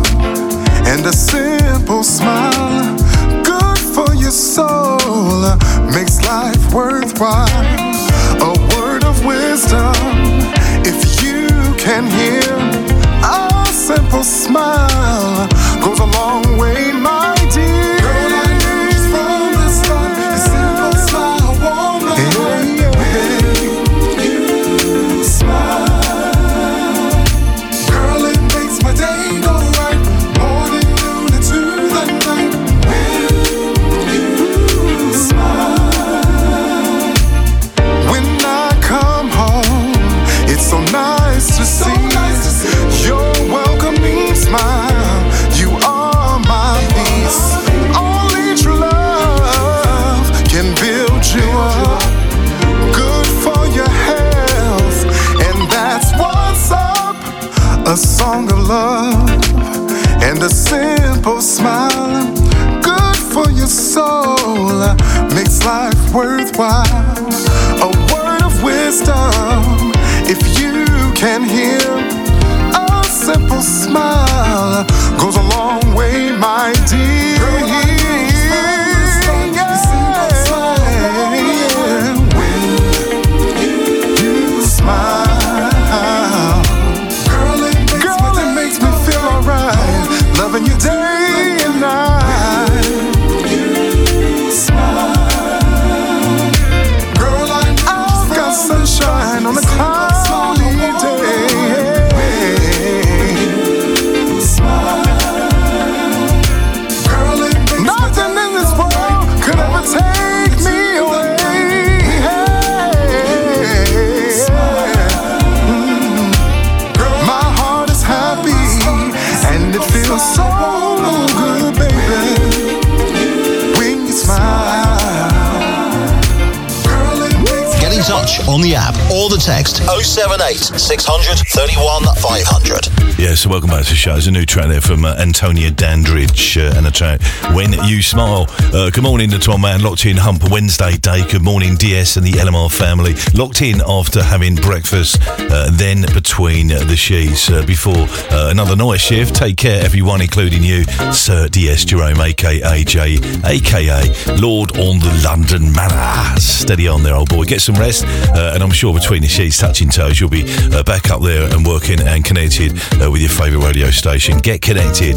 and a simple smile, good for your soul, makes life worthwhile. A word of wisdom, if you can hear, a simple smile goes a long way, my dear. Girl, I knew just from the start, a simple smile warm the heart when you smile. Girl, it makes my day go right, morning, noon, and to the night when you smile. So nice to see, your welcoming smile. You are my peace. Only true love can build you up. Good for your health, and that's what's up. A song of love and a simple smile, good for your soul, makes life worthwhile. A word of wisdom, if you can hear, a simple smile goes a long way, my dear. Girl, I knew just from the start, yeah, when you smile. Girl, it makes me feel alright, loving you day and night. You smile. Girl, I've got sunshine on the clouds. On the app or the text 078 600 31 500. Yeah, so welcome back to the show. There's a new track there from Antonia Dandridge and a track When You Smile. Good morning to our man locked in Hump Wednesday day. Good morning DS and the LMR family. Locked in after having breakfast, then between the sheets before another night shift. Take care everyone, including you, Sir DS Jerome aka J aka Lord on the London Manor. Steady on there, old boy. Get some rest. And I'm sure between the sheets, touching toes, you'll be back up there and working and connected with your favourite radio station. Get connected,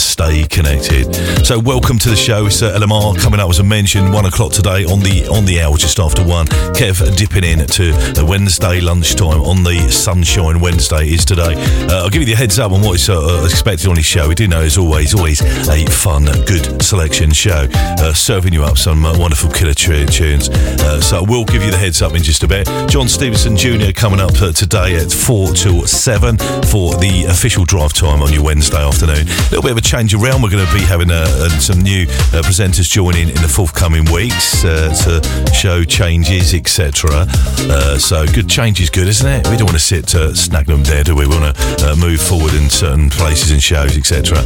stay connected. So welcome to the show. It's LMR coming up, as I mentioned, 1 o'clock today on the hour, just after one. Kev dipping in to Wednesday lunchtime on the Sunshine Wednesday is today. I'll give you the heads up on what is expected on this show. We do know it's always a fun, good selection show, serving you up some wonderful killer tunes. So I will give you the heads up in just a bit. John Stevenson Jr. coming up today at 4 till 7 for the official drive time on your Wednesday afternoon. A little bit of a change around. We're going to be having some new presenters joining in the forthcoming weeks to show changes, etc. So good change is good, isn't it? We don't want to sit snagging them there, do we? We want to move forward in certain places and shows, etc.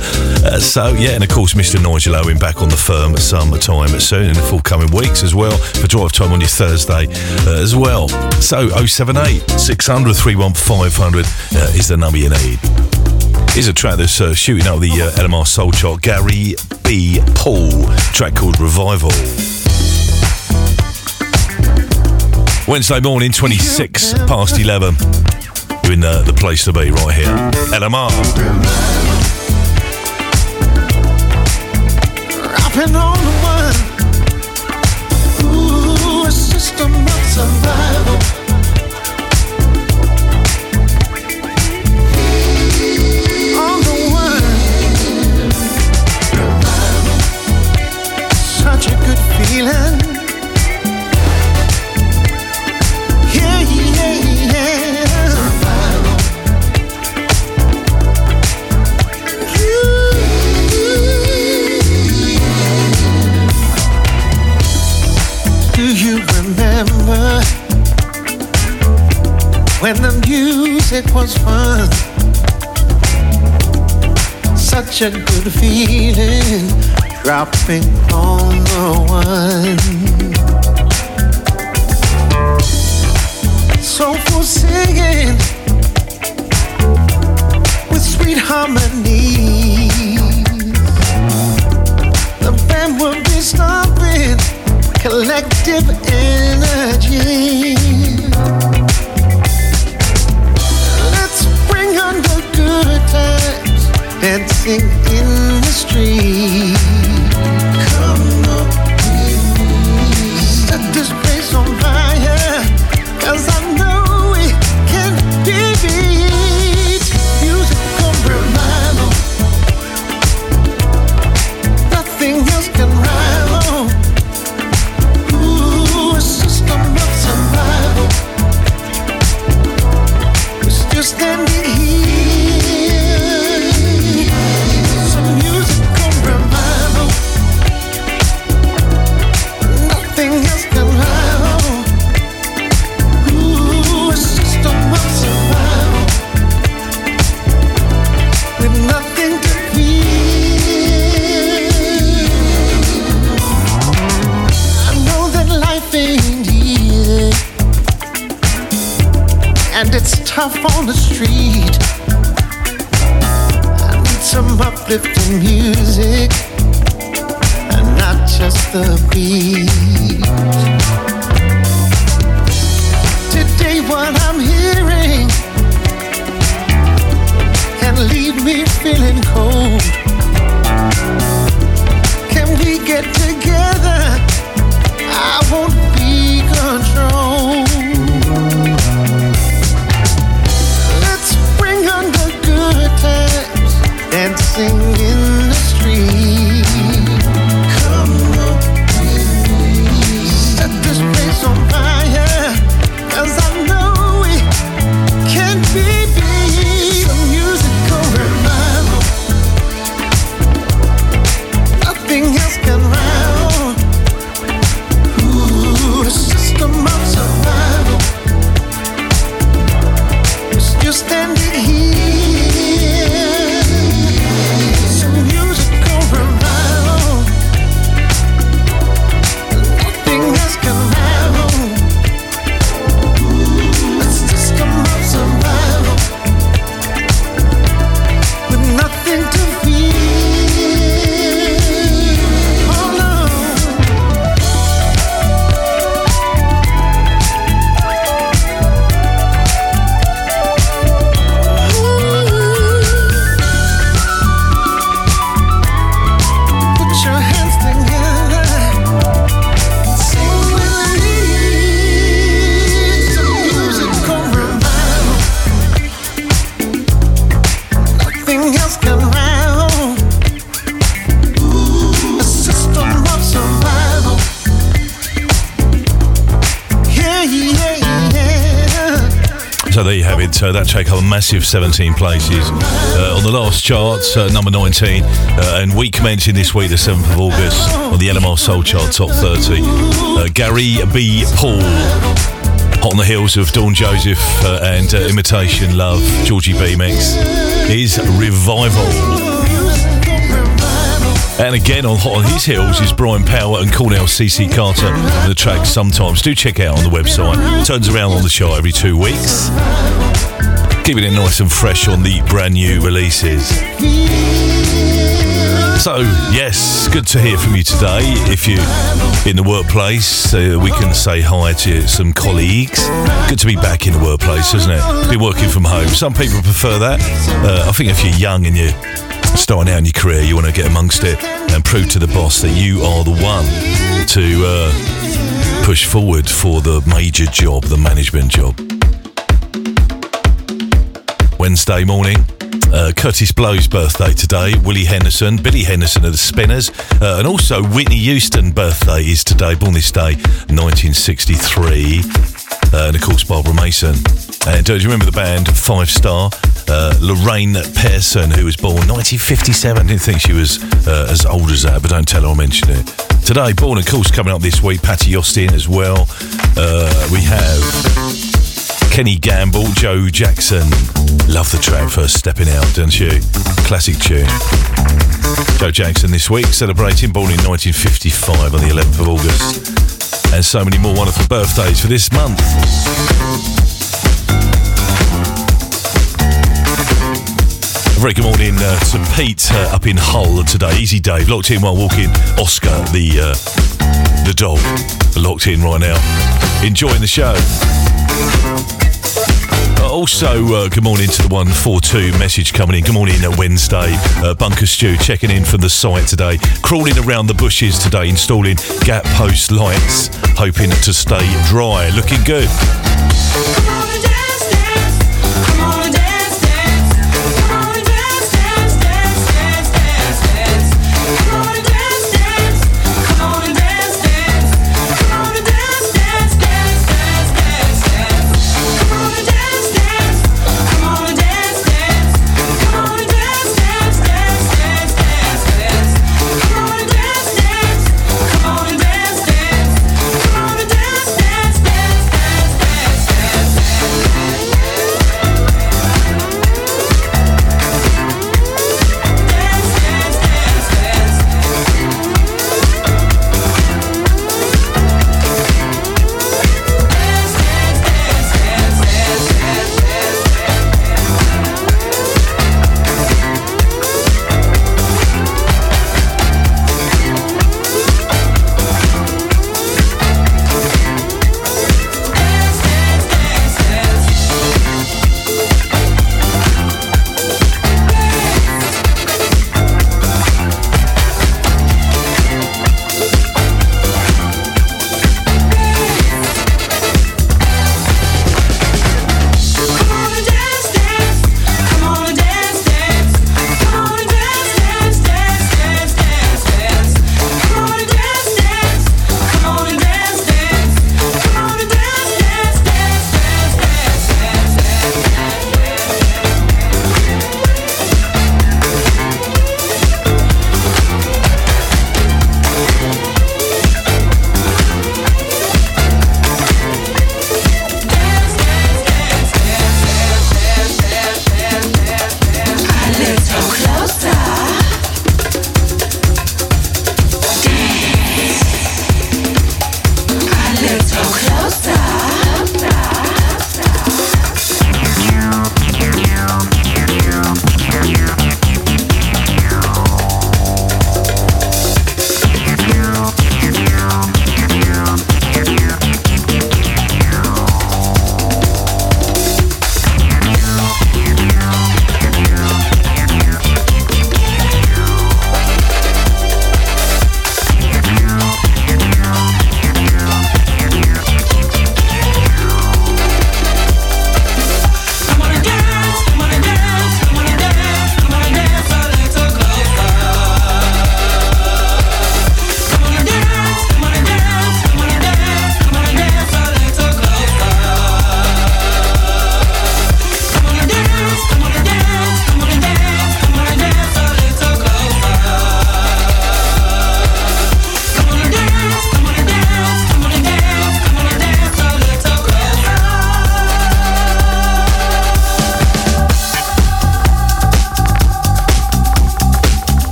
And of course, Mr. Nigel Owen back on the firm sometime soon in the forthcoming weeks as well for drive time on your Thursday. As well. So 078 600 31 500 is the number you need. Here's a track that's shooting up the LMR Soul Chart. Gary B. Paul, track called Revival. Wednesday morning, 26 past 11. You're in the place to be right here. LMR. I've been on the one. Ooh, a system survival. when the music was fun. Such a good feeling, dropping on the one. Soulful singing with sweet harmony. The band would be stomping, collective energy. Let's bring on the good times, dancing in the street. Come on, please. Set this place on fire, 'cause I know we can give it. Musical revival, nothing else can rival. Ooh, a system of survival. We're still standing here. It's a musical revival, nothing else can rival. Ooh, a system of survival, with nothing to fear. I know that life ain't easy, and it's tough on the street. I need some uplifting music, and not just the beat. Today what I'm hearing can leave me feeling cold. Can we get together? I won't be controlled. Let's bring on the good times, dancing in the street. Come on, please. Set this place on fire, 'cause I know we can be beat. A musical revival, nothing else can rival. Ooh, a system of survival. We're still standing here. It's a musical revival, nothing else can rival. Ooh, a system of survival, with nothing to fear. Oh no. Put your hands together and sing with me. It's a musical revival, nothing else can rival. A system of survival. Yeah, yeah, yeah. So there you have it. That track held a massive 17 places on the last charts, number 19, and we commencing this week, the 7th of August, on the LMR Soul Chart Top 30. Gary B. Paul, hot on the heels of Dawn Joseph and Imitation Love, Georgie B mix, is Revival. And again, on hot on his heels is Brian Power and Cornell CC Carter. The track Sometimes. Do check out on the website. Turns around on the show every 2 weeks. Keeping it nice and fresh on the brand new releases. So, yes, good to hear from you today. If you're in the workplace, we can say hi to some colleagues. Good to be back in the workplace, isn't it? Be working from home. Some people prefer that. I think if you're young and you're starting out in your career, you want to get amongst it and prove to the boss that you are the one to push forward for the major job, the management job. Wednesday morning, Curtis Blow's birthday today, Willie Henderson, Billy Henderson of the Spinners, and also Whitney Houston's birthday is today, born this day, 1963, and of course Barbara Mason. And do you remember the band Five Star? Lorraine Pearson, who was born 1957. Didn't think she was as old as that, but don't tell her I mentioned it. Today, born, of course, coming up this week, Patty Austin as well. We have Kenny Gamble, Joe Jackson. Love the track for Stepping Out, don't you? Classic tune. Joe Jackson this week, celebrating, born in 1955 on the 11th of August. And so many more wonderful birthdays for this month. Very good morning to Pete up in Hull today. Easy Dave, locked in while walking Oscar, the dog. Locked in right now. Enjoying the show. Also, good morning to the 142 message coming in. Good morning, Wednesday. Bunker Stew checking in from the site today. Crawling around the bushes today, installing gap post lights. Hoping to stay dry. Looking good.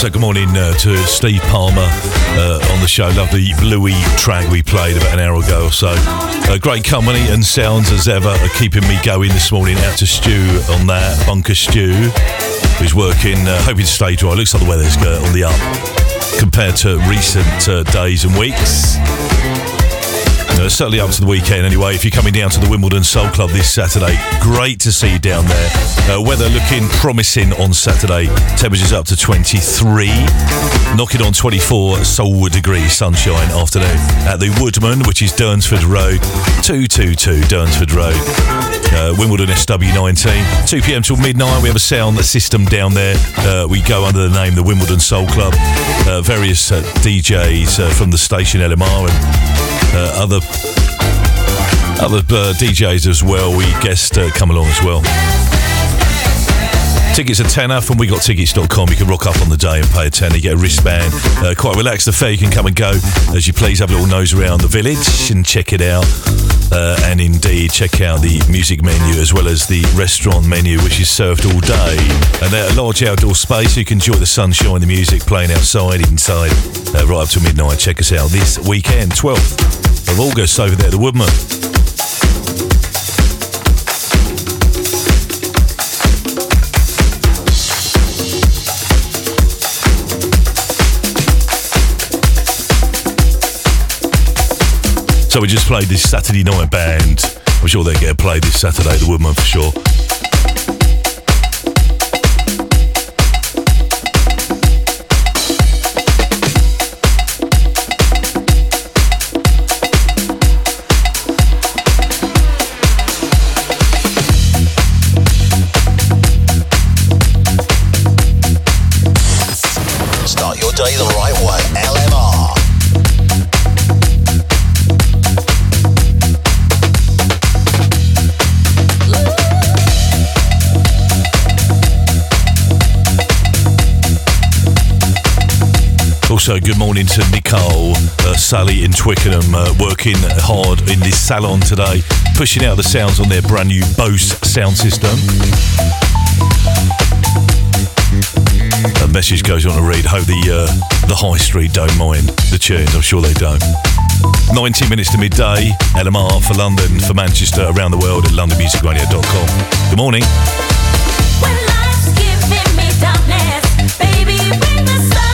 So good morning to Steve Palmer on the show. Love the Bluey track we played about an hour ago or so. Great company and sounds as ever are keeping me going this morning. Out to Stu on that, Bunker Stu, who's working, hoping to stay dry. Looks like the weather's on the up compared to recent days and weeks. Certainly up to the weekend anyway. If you're coming down to the Wimbledon Soul Club this Saturday, great to see you down there. Weather looking promising on Saturday. Temperatures up to 23, knocking on 24 Solwood degree sunshine afternoon at the Woodman, which is Dunsford Road, 222 Dunsford Road, Wimbledon SW19. 2 p.m. till midnight. We have a sound system down there. We go under the name the Wimbledon Soul Club. Various DJs from the station LMR and other DJs as well. We guests come along as well. Tickets are £10 from wegottickets.com. You can rock up on the day and pay a £10. You get a wristband. Quite relaxed affair. You can come and go as you please. Have a little nose around the village and check it out. And indeed, check out the music menu as well as the restaurant menu, which is served all day. And they're a large outdoor space. You can enjoy the sunshine, the music playing outside, inside, right up to midnight. Check us out this weekend, 12th of August, over there at the Woodman. So we just played this Saturday night band. I'm sure they'll get a play this Saturday, the Woodman for sure. Start your day the right way. LMR. Also, good morning to Nicole, Sally in Twickenham, working hard in this salon today, pushing out the sounds on their brand new Bose sound system. A message goes on to read, hope the high street don't mind the tunes, I'm sure they don't. 19 minutes to midday, LMR for London, for Manchester, around the world at londonmusicradio.com. Good morning. When life's giving me darkness, baby, bring the sun.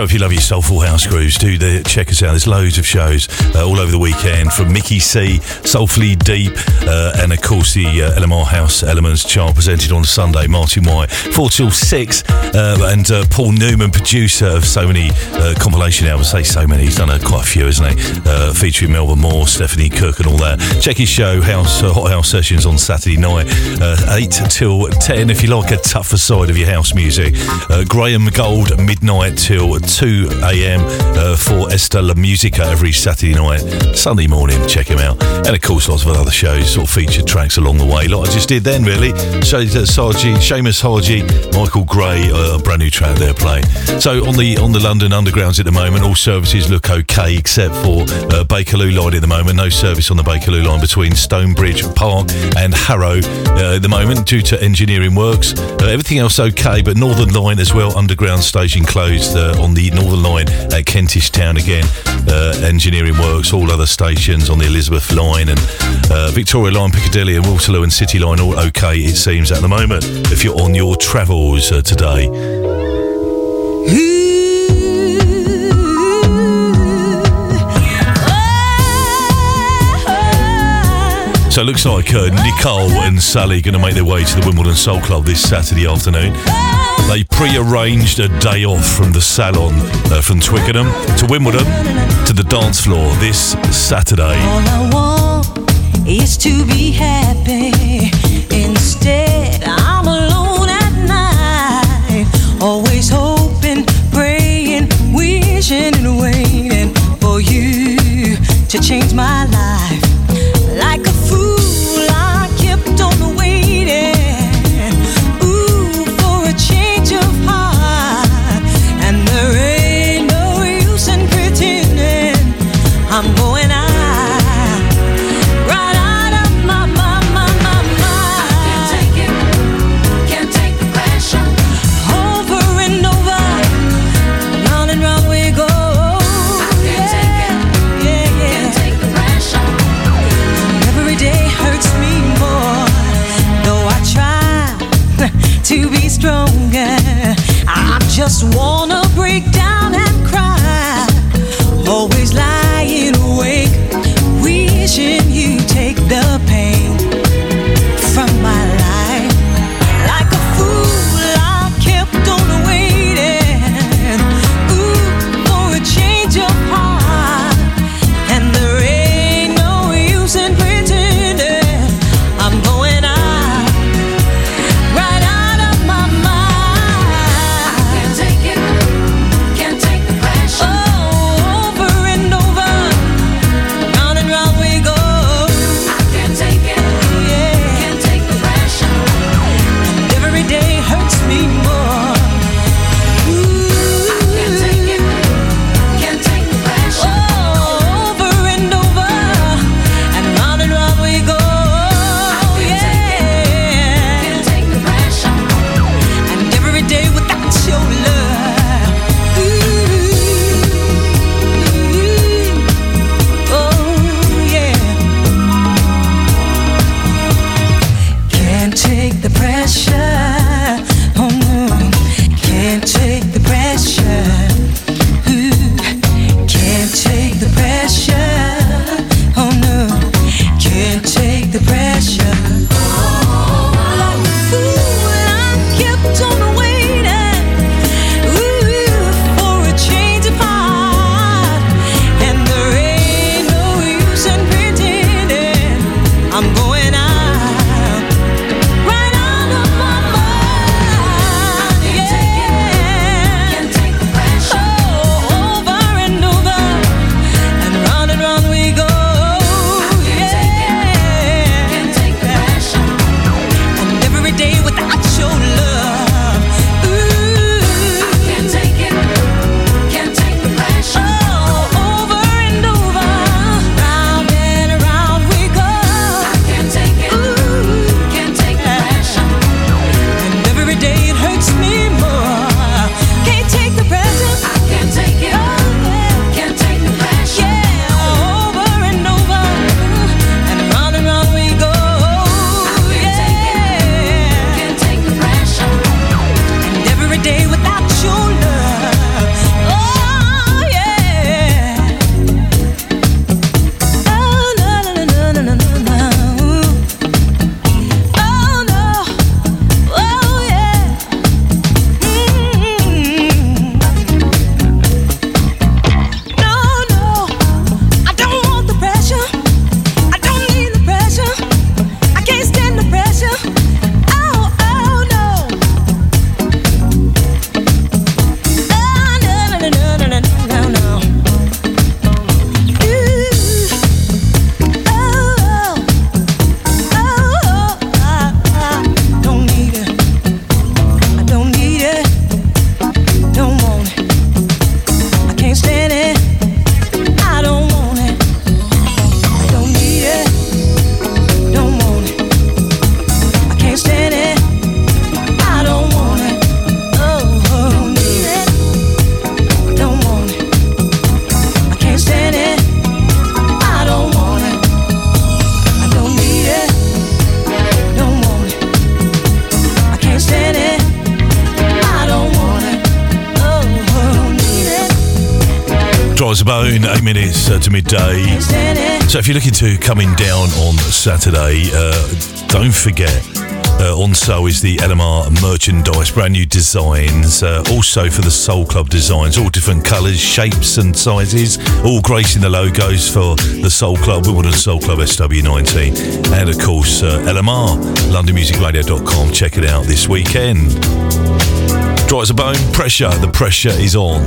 So if you love your soulful house grooves, do check us out. There's loads of shows all over the weekend, from Mickey C, Soulfully Deep, and of course the LMR House Elements Child presented on Sunday. Martin White, 4 till 6, and Paul Newman, producer of so many compilation albums. Say so many, he's done quite a few, isn't he? Featuring Melba Moore, Stephanie Cook and all that. Check his show, Hot House Sessions, on Saturday night, 8 till 10, if you like a tougher side of your house music. Graham Gold, midnight till 2 a.m. for Esta La Musica every Saturday night. Sunday morning, check him out. And of course lots of other shows, sort of featured tracks along the way, like I just did then really. Seamus Harji, Michael Gray, brand new track they're playing. So on the London Undergrounds at the moment, all services look okay except for Bakerloo line at the moment. No service on the Bakerloo line between Stonebridge Park and Harrow at the moment due to engineering works. Everything else okay, but Northern Line as well, Underground Station closed on the Northern Line at Kentish Town again, engineering works. All other stations on the Elizabeth Line and Victoria Line, Piccadilly and Waterloo and City Line all okay it seems at the moment if you're on your travels today. So it looks like Nicole and Sally are going to make their way to the Wimbledon Soul Club this Saturday afternoon. They pre-arranged a day off from the salon, from Twickenham to Wimbledon to the dance floor this Saturday. All I want is to be happy. Instead, I'm alone at night, always hoping, praying, wishing and waiting for you to change my life. Like a fool, I kept on waiting, ooh, for a change of heart. And there ain't no use in pretending I'm going out, right out of my mind. I can't take it, can't take the passion. Over and over, round and round we go. I can't take it, can't take the pressure. Day hurts me more, though I try to be stronger. I just wanna break down and cry, always lying awake, wishing you'd take the pain from my life. Like a fool, I kept on waiting, ooh, for a change of heart. And there ain't no use in pretending I'm going out, right out of my mind. I can't take it, can't That's about 8 minutes to midday. So if you're looking to coming down on Saturday, don't forget, on sale is the LMR merchandise, brand new designs, also for the Soul Club designs, all different colours, shapes and sizes, all gracing the logos for the Soul Club, Wimbledon Soul Club SW19, and of course LMR, londonmusicradio.com. Check it out this weekend. Dry as a bone, pressure, the pressure is on.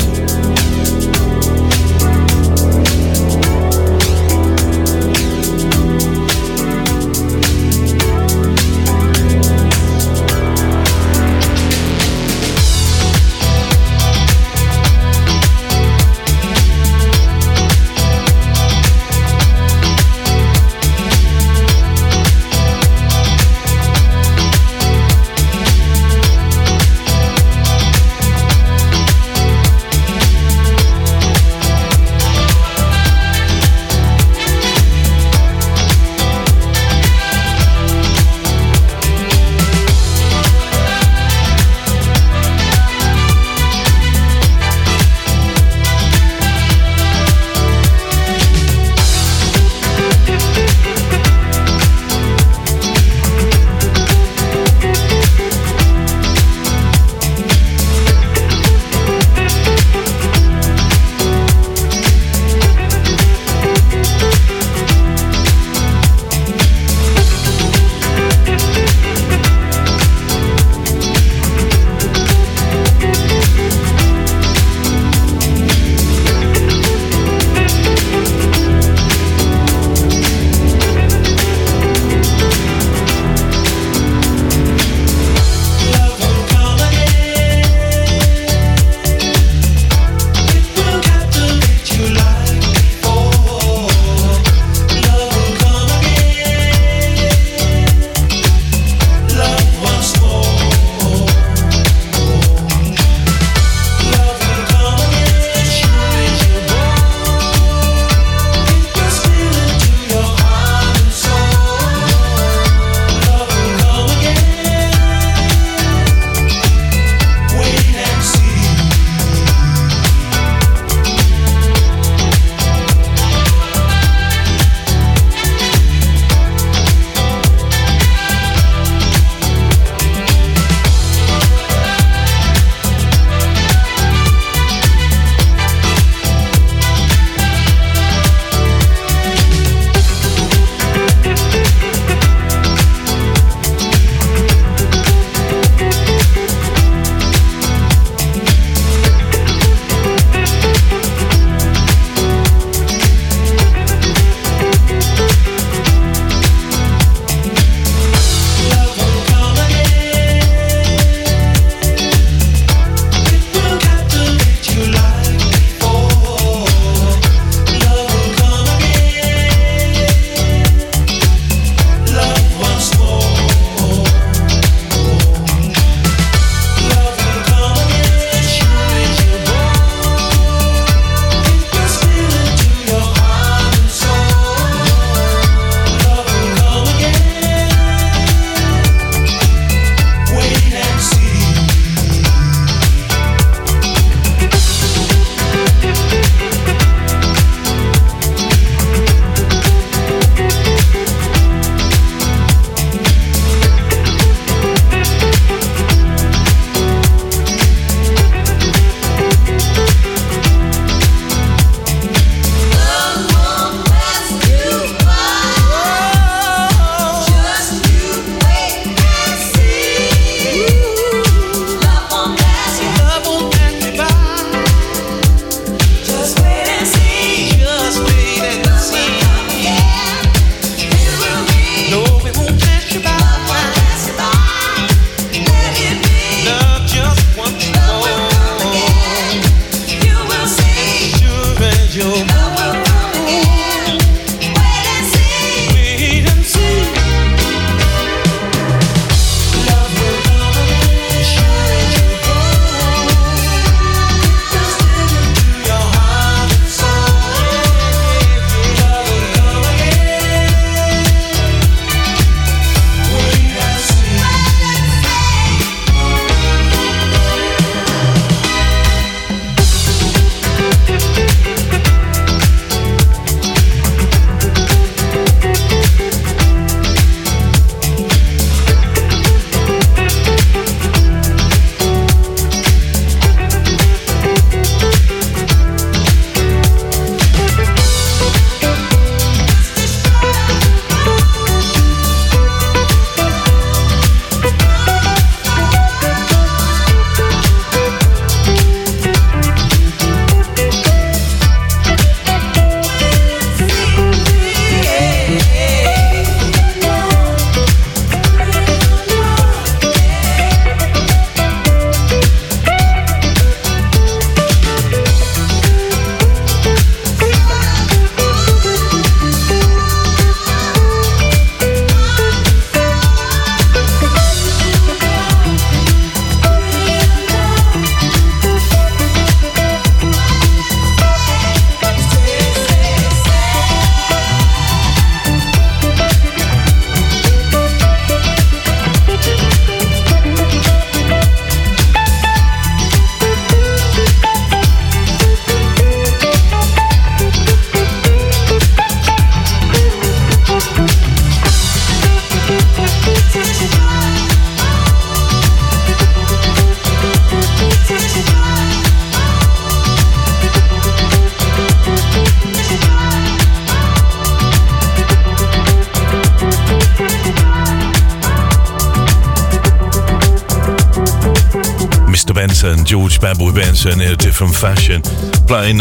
Benson, George Bamboy Benson, in a different fashion, playing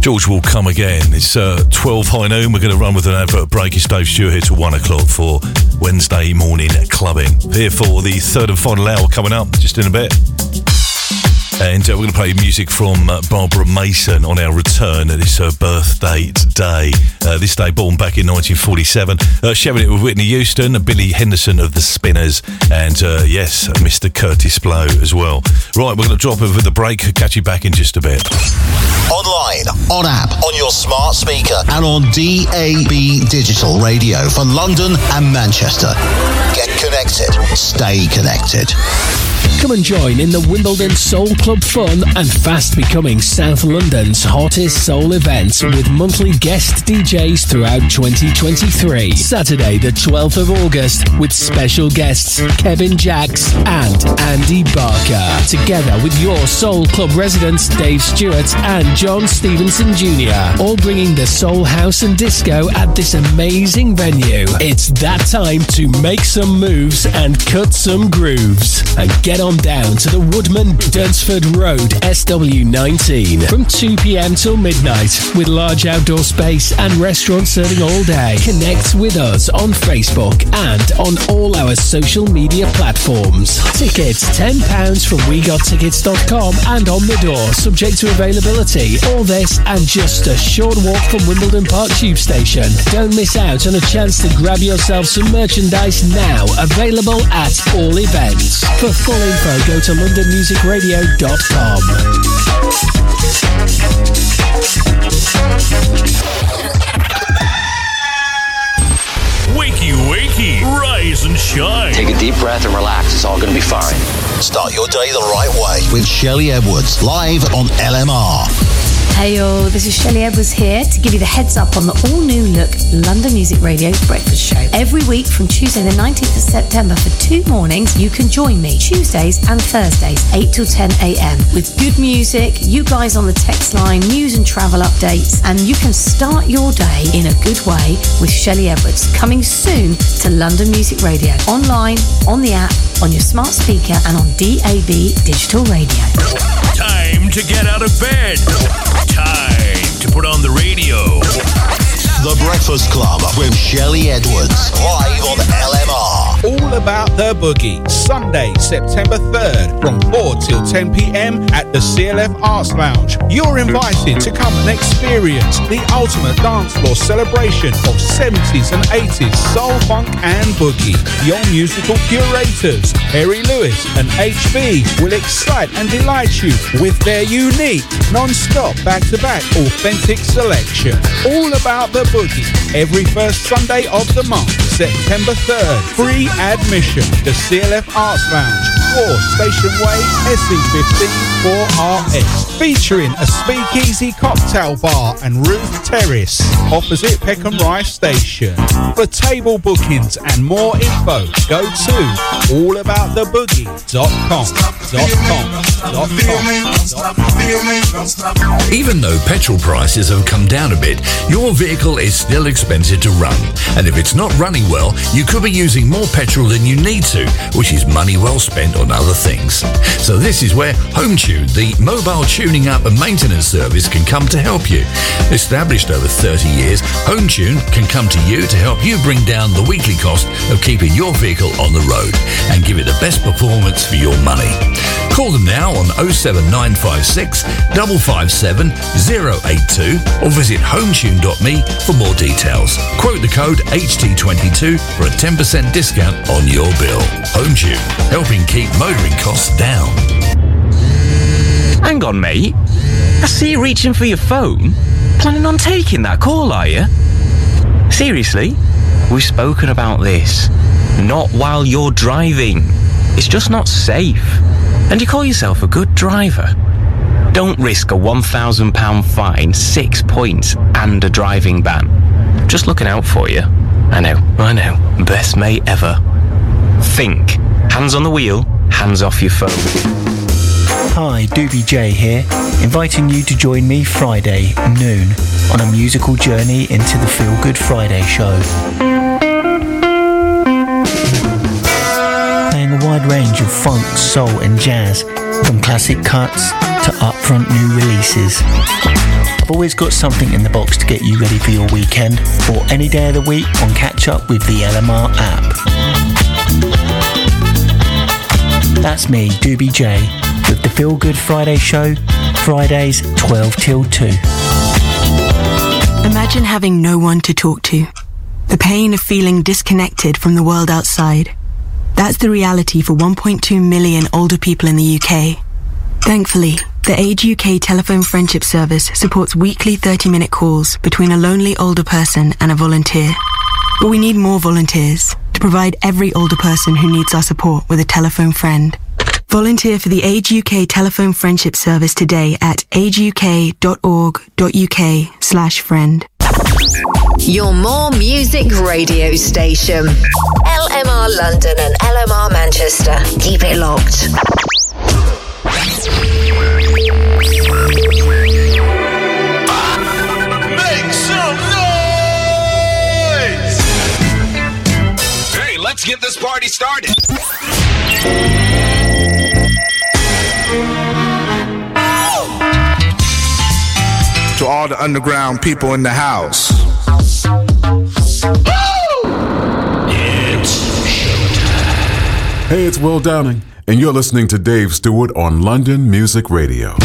George Will Come Again. It's 12 high noon. We're going to run with an advert break. It's Dave Stewart here till 1 o'clock for Wednesday morning clubbing. Here for the third and final hour coming up just in a bit. And we're going to play music from Barbara Mason on our return. It's her birthday today. This day, born back in 1947. Sharing it with Whitney Houston, Billy Henderson of the Spinners, and yes, Mr. Curtis Blow as well. Right, we're going to drop over the break. Catch you back in just a bit. Online, on app, on your smart speaker, and on DAB Digital Radio for London and Manchester. Get connected. Stay connected. Come and join in the Wimbledon Soul Club fun and fast becoming South London's hottest soul events with monthly guest DJs throughout 2023. Saturday the 12th of August with special guests Kevin Jacks and Andy Barker, together with your Soul Club residents Dave Stewart and John Stevenson Jr., all bringing the soul, house and disco at this amazing venue. It's that time to make some moves and cut some grooves and get on down to the Woodman, Dunsford Road, SW19 from 2pm till midnight with large outdoor space and restaurants serving all day. Connect with us on Facebook and on all our social media platforms. Tickets £10 from wegottickets.com and on the door, subject to availability. All this and just a short walk from Wimbledon Park Tube Station. Don't miss out on a chance to grab yourself some merchandise now, available at all events. For full info, go to londonmusicradio.com. Wakey, wakey, rise and shine. Take a deep breath and relax. It's all going to be fine. Start your day the right way with Shelley Edwards, live on LMR. Hey all, this is Shelley Edwards here to give you the heads up on the all-new look London Music Radio Breakfast Show. Every week from Tuesday the 19th of September for 2 mornings, you can join me Tuesdays and Thursdays, 8 till 10am, with good music, you guys on the text line, news and travel updates, and you can start your day in a good way with Shelley Edwards, coming soon to London Music Radio, online, on the app, on your smart speaker and on DAB Digital Radio. Time to get out of bed. Time to put on the radio. The Breakfast Club with Shelley Edwards, live on LMR. All About the Boogie, Sunday, September 3rd, from 4 till 10pm at the CLF Arts Lounge. You're invited to come and experience the ultimate dance floor celebration of 70s and 80s soul, funk and boogie. Your musical curators, Harry Lewis and HB, will excite and delight you with their unique, non-stop, back-to-back, authentic selection. All About the Boogie, every first Sunday of the month, September 3rd. Free admission to CLF Arts Lounge, 4 Station Way, SE15 4RS, featuring a speakeasy cocktail bar and roof terrace opposite Peckham Rye Station. For table bookings and more info, go to allabouttheboogie.com. Even though petrol prices have come down a bit, your vehicle is still expensive to run, and if it's not running well, you could be using more petrol than you need to, which is money well spent on other things. So this is where Home Tune, the mobile tuning up and maintenance service, can come to help you. Established over 30 years, Home Tune can come to you to help you bring down the weekly cost of keeping your vehicle on the road and give it the best performance for your money. Call them now on 07956 557 082 or visit hometune.me for more details. Quote the code HT22 for a 10% discount on your bill. Home Tune, helping keep motoring costs down. Hang on, mate. I see you reaching for your phone. Planning on taking that call, are you? Seriously? We've spoken about this. Not while you're driving. It's just not safe. And you call yourself a good driver. Don't risk a £1,000 fine, 6 points and a driving ban. Just looking out for you. I know. Best mate ever. Think. Hands on the wheel, hands off your phone. Hi, Doobie J here, inviting you to join me Friday, noon, on a musical journey into the Feel Good Friday show. Playing a wide range of funk, soul and jazz, from classic cuts to upfront new releases. I've always got something in the box to get you ready for your weekend or any day of the week on Catch Up with the LMR app. That's me, Doobie J, with the Feel Good Friday show, Fridays 12 till 2. Imagine having no one to talk to. The pain of feeling disconnected from the world outside. That's the reality for 1.2 million older people in the UK. Thankfully, the Age UK Telephone Friendship Service supports weekly 30-minute calls between a lonely older person and a volunteer. But we need more volunteers to provide every older person who needs our support with a telephone friend. Volunteer for the Age UK Telephone Friendship Service today at ageuk.org.uk/friend. Your more music radio station. LMR London and LMR Manchester. Keep it locked. Make some noise! Hey, let's get this party started. To all the underground people in the house. Hey, it's Will Downing, and you're listening to Dave Stewart on London Music Radio.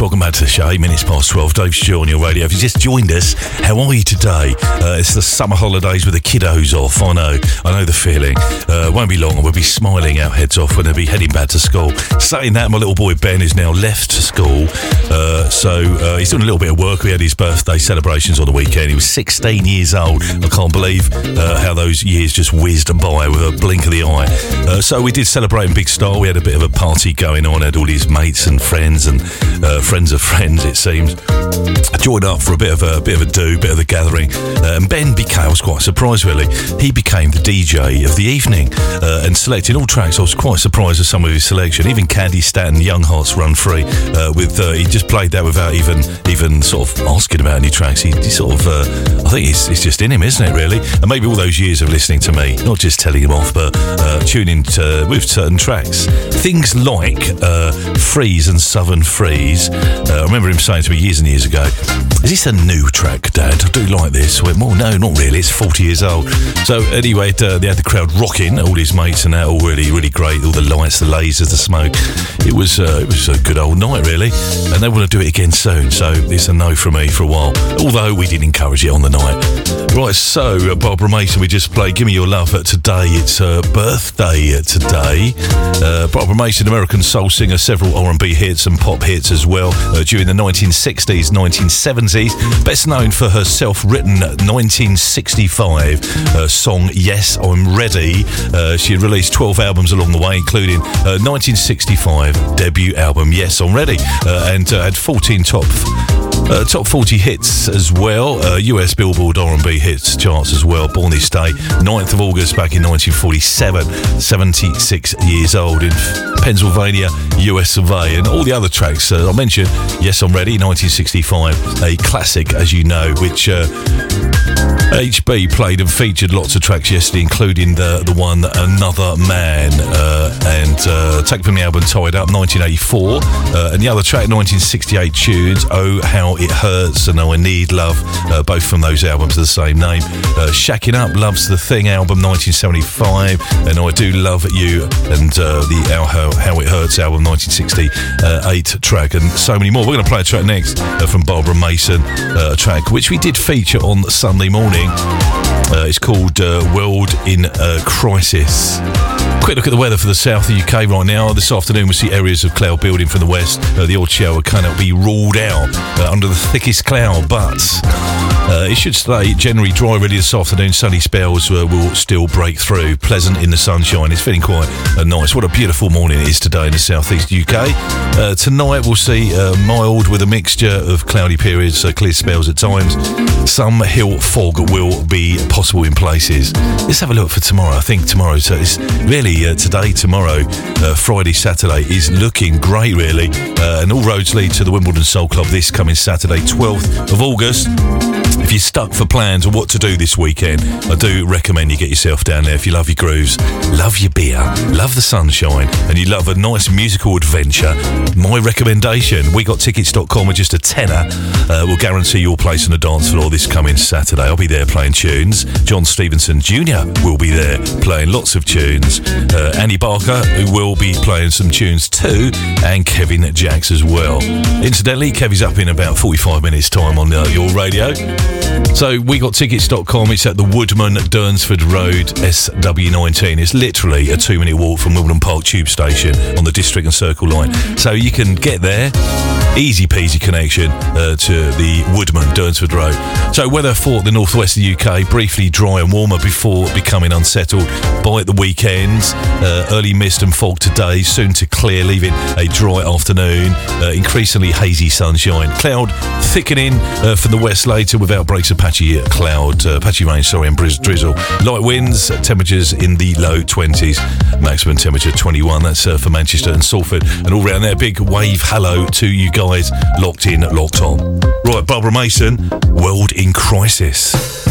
Welcome back to the show, 8 minutes past 12, Dave Stewart on your radio. If you just joined us, how are you today? It's the summer holidays with the kiddos off, I know the feeling. Won't be long and we'll be smiling our heads off when they'll be heading back to school. Saying that, my little boy Ben is now left school, so he's doing a little bit of work. We had his birthday celebrations on the weekend. He was 16 years old. I can't believe how those years just whizzed by with a blink of the eye. So we did celebrate in big style. We had a bit of a party going on, had all his mates and friends and friends of friends, it seems. Joined up for a bit of a gathering, and Ben became, I was quite surprised really, he became the DJ of the evening, and selected all tracks. I was quite surprised at some of his selection, even Candy Stanton, Young Hearts Run Free, he just played that without even sort of asking about any tracks. He sort of, I think it's just in him, isn't it really? And maybe all those years of listening to me, not just telling him off, but tuning to, with certain tracks. Things like Freeze and Southern Freeze. I remember him saying to me years and years ago, "Is this a new track, Dad? I do like this." I went, "Well, no, not really. It's 40 years old." So anyway, they had the crowd rocking, all his mates and that, all really, really great. All the lights, the lasers, the smoke. It was a good old night, really. And they want to do it again soon. So it's a no from me for a while. Although we did encourage it on the night. Right, so Barbara Mason, we just played "Give Me Your Love" today. It's her birthday today. Barbara Mason, American soul singer, several R&B hits and pop hits as well during the 1960s, 1970s, best known for her self-written 1965 song "Yes, I'm Ready." She released 12 albums along the way, including her 1965 debut album "Yes, I'm Ready," and had 14 top 40 hits as well, US Billboard R&B hits charts as well. Born this day, 9th of August back in 1947, 76 years old, in Pennsylvania, USA. And all the other tracks I mentioned, "Yes, I'm Ready," 1965, a classic, as you know, which HB played and featured lots of tracks yesterday, including the one "Another Man," and take from the album "Tied Up," 1984, and the other track, 1968 tunes, "Oh How It Hurts" and "Oh I Need Love," both from those albums of the same name. Shacking Up, "Love's the Thing" album, 1975, and "I Do Love You," and the How It Hurts album, 1968 track, and so many more. We're going to play a track next from Barbara Mason, a track which we did feature on Sunday morning. It's called "World in Crisis." Quick look at the weather for the south of the UK right now. This afternoon we'll see areas of cloud building from the west. The odd shower cannot be ruled out under the thickest cloud, but it should stay generally dry really this afternoon. Sunny spells will still break through. Pleasant in the sunshine. It's feeling quite nice. What a beautiful morning it is today in the southeast UK. Tonight we'll see mild with a mixture of cloudy periods, so clear spells at times. Some hill fog will be possible in places. Let's have a look for tomorrow. I think tomorrow, so it's really today, tomorrow, Friday, Saturday is looking great really, and all roads lead to the Wimbledon Soul Club this coming Saturday, 12th of August. If you're stuck for plans or what to do this weekend, I do recommend you get yourself down there if you love your grooves, love your beer, love the sunshine, and you love a nice musical adventure. My recommendation, wegottickets.com, are just a tenner. Will guarantee your place on the dance floor this coming Saturday. I'll be there playing tunes. John Stevenson Jr. will be there playing lots of tunes. Andy Barker, who will be playing some tunes too, and Kevin Jacks as well. Incidentally, Kevin's up in about 45 minutes time on your radio. So wegottickets.com, it's at the Woodman, Dunsford Road, SW19. It's literally a 2-minute walk from Wimbledon Park Tube Station on the District and Circle line. So you can get there, easy peasy connection to the Woodman, Dunsford Road. So weather for the northwest of the UK, briefly dry and warmer before becoming unsettled by the weekend. Early mist and fog today, soon to clear, leaving a dry afternoon, increasingly hazy sunshine. Cloud thickening from the west later with outbreaks of patchy rain, and drizzle. Light winds, temperatures in the low 20s, maximum temperature 21, that's for Manchester and Salford, and all round there, big wave hello to you guys, locked in, locked on. Right, Barbara Mason, "World in Crisis."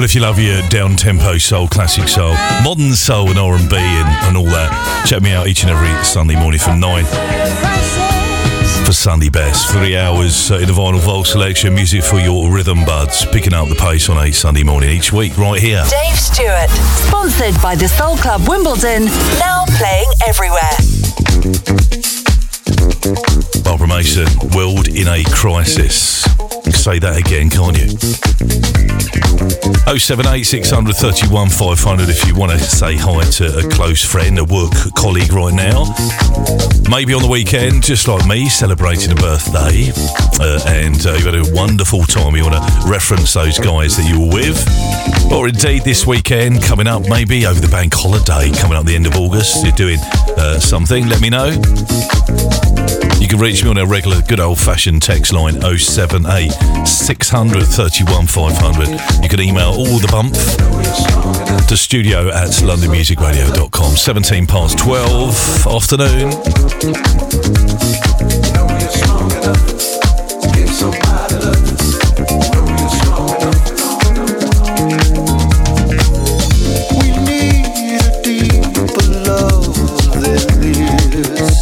Well, if you love your down-tempo soul, classic soul, modern soul and R&B and all that, check me out each and every Sunday morning from 9 for Sunday Best. 3 hours in the vinyl vault selection, music for your rhythm buds, picking up the pace on a Sunday morning each week right here. Dave Stewart, sponsored by the Soul Club Wimbledon, now playing everywhere. Barbara Mason, World in a Crisis. Say that again, can't you? 078 600 31 500 if you want to say hi to a close friend, a work colleague right now. Maybe on the weekend, just like me, celebrating a birthday. And you had a wonderful time. You want to reference those guys that you were with. Or indeed this weekend, coming up maybe over the bank holiday, coming up the end of August, you're doing something, let me know. You can reach me on our regular good old-fashioned text line 078 600 31 500. You can email all the bump to studio@londonmusicradio.com. 17 past 12 afternoon. We need a deeper love than this.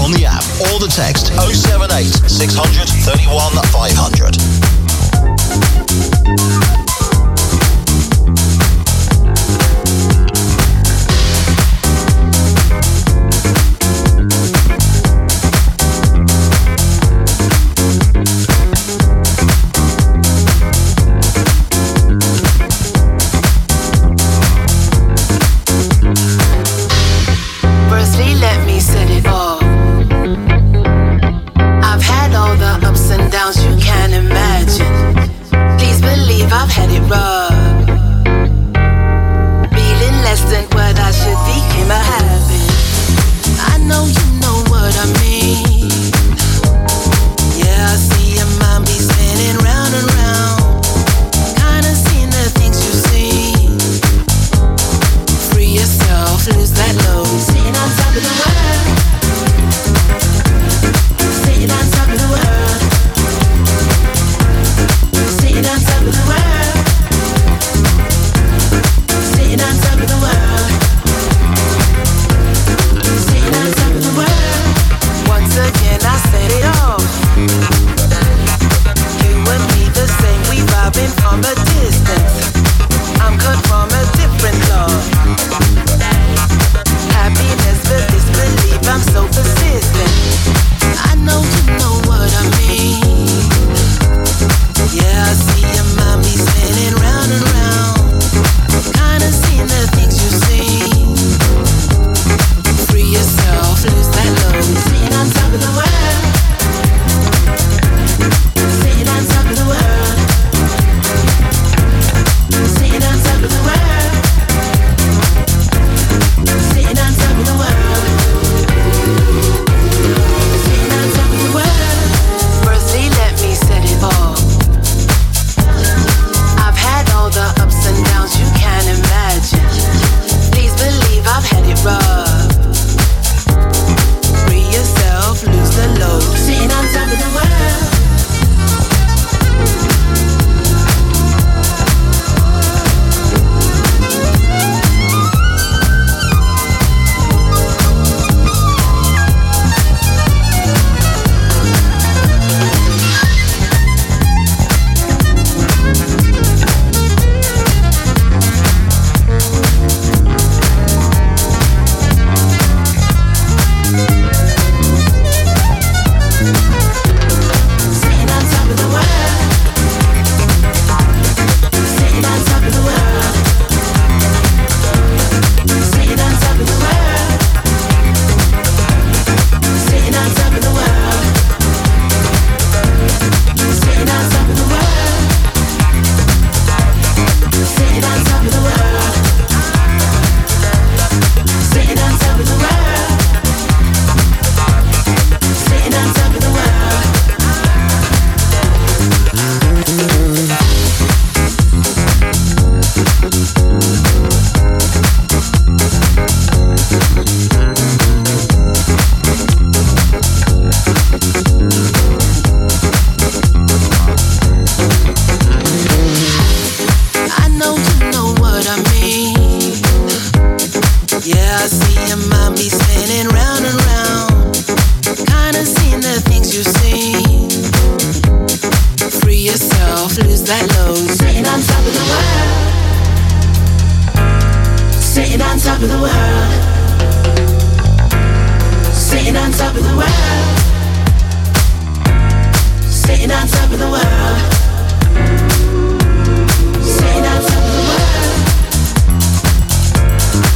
on the app or the text 078 600 31 500.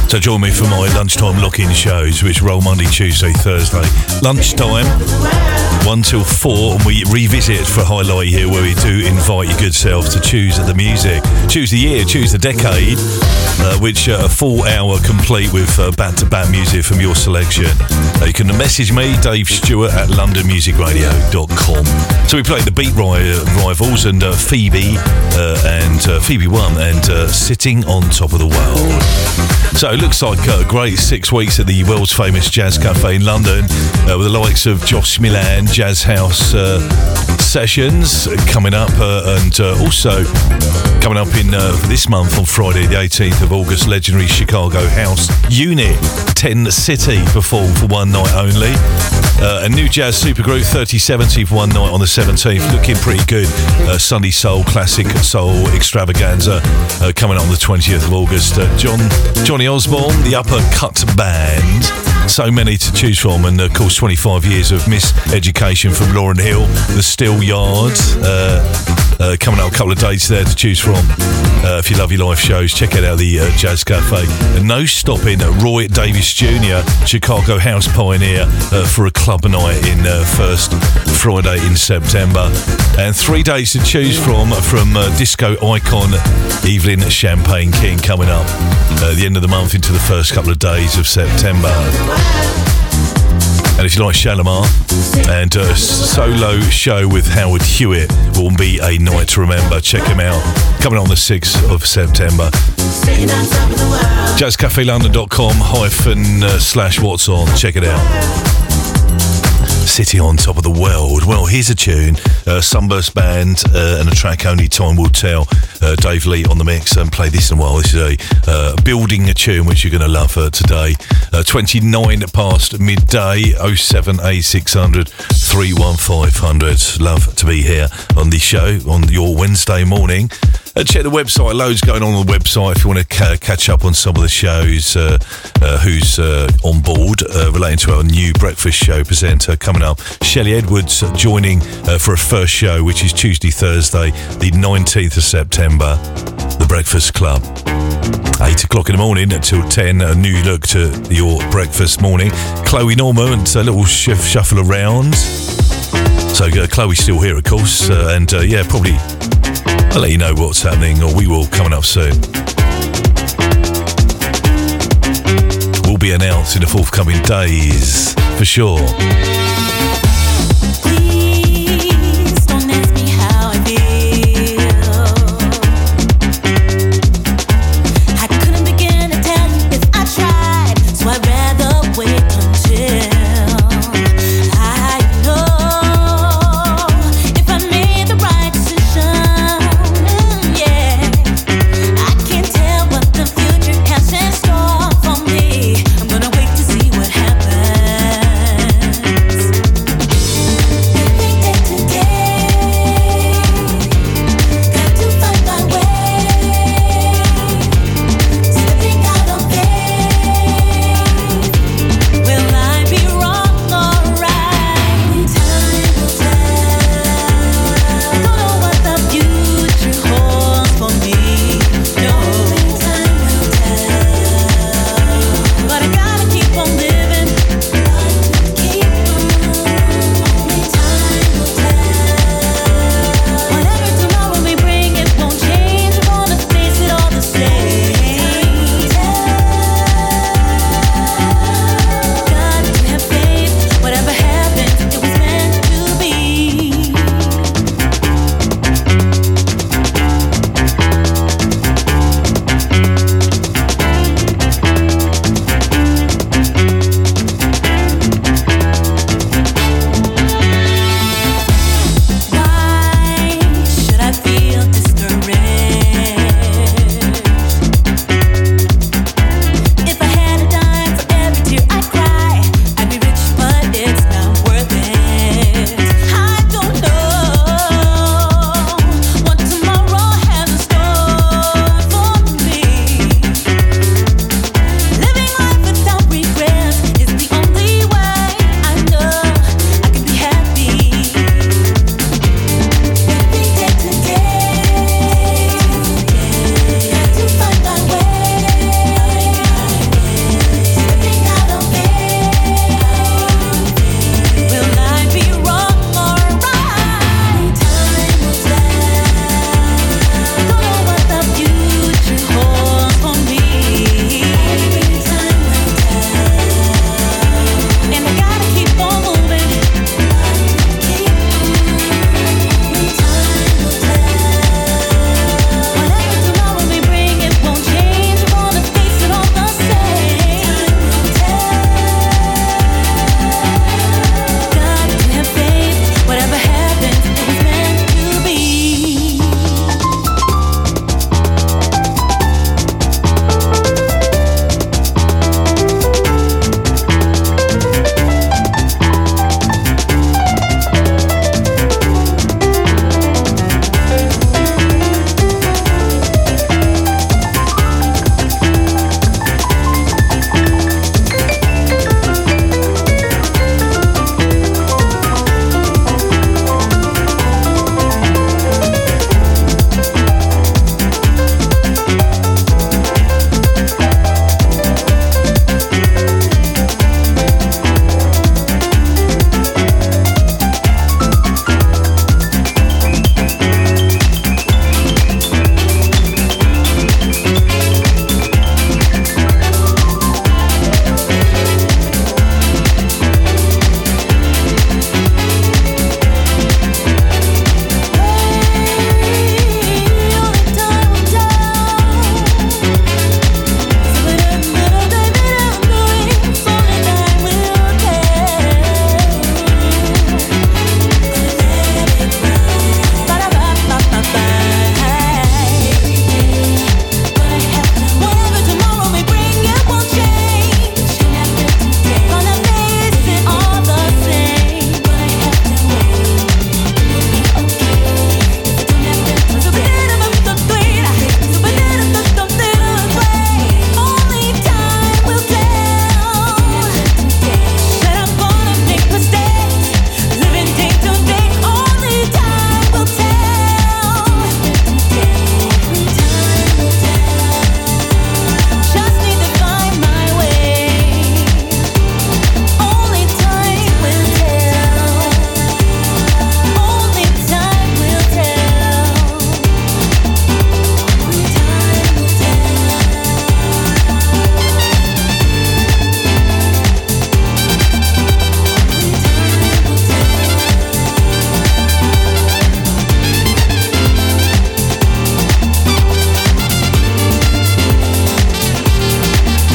So join me for my lunchtime lock-in shows, which roll Monday, Tuesday, Thursday. Lunchtime, 1 till 4, and we revisit for Highlight here, where we do invite your good self to choose the music, choose the year, choose the decade, which a full hour complete with back-to-back music from your selection. You can message me, Dave Stewart, at londonmusicradio.com. So we played the Beat Rivals and Phoebe One and Sitting on Top of the World. So looks like a great 6 weeks at the world's famous jazz cafe in London, with the likes of Josh Milan, Jazz House sessions coming up, and also coming up in this month on Friday the 18th of August, legendary Chicago house unit Ten City perform for one night only. A new jazz supergroup 3070 for one night on the 17th, looking pretty good. Sunday Soul, Classic Soul Extravaganza coming up on the 20th of August. Johnny Osborne, the Uppercut Band. So many to choose from, and of course 25 years of miseducation from Lauren Hill, The Steel Yard. Coming up a couple of dates there to choose from. If you love your live shows, check out the Jazz Cafe. And no stopping at Roy Davis Jr., Chicago house pioneer, for a club night in first Friday in September. And 3 days to choose from disco icon Evelyn Champagne King coming up at the end of the month into the first couple of days of September. And if you like Shalimar, and a solo show with Howard Hewitt will be a night to remember. Check him out. Coming on the 6th of September. JazzCafeLondon.com/what's on. Check it out. City on top of the world. Well, here's a tune, Sunburst Band, and a track only time will tell. Dave Lee on the mix, and play this in a while. This is a building a tune which you're going to love today. 29 past midday, 07860 31500. Love to be here on this show on your Wednesday morning. Check the website, loads going on the website if you want to catch up on some of the shows, who's on board, relating to our new breakfast show presenter coming up. Shelley Edwards joining for a first show, which is Tuesday, Thursday, the 19th of September, The Breakfast Club. 8 o'clock in the morning until 10, a new look to your breakfast morning. Chloe Norman, a little shuffle around. So Chloe's still here, of course, and yeah, probably... I'll let you know what's happening, or we will, coming up soon. We'll be announced in the forthcoming days, for sure.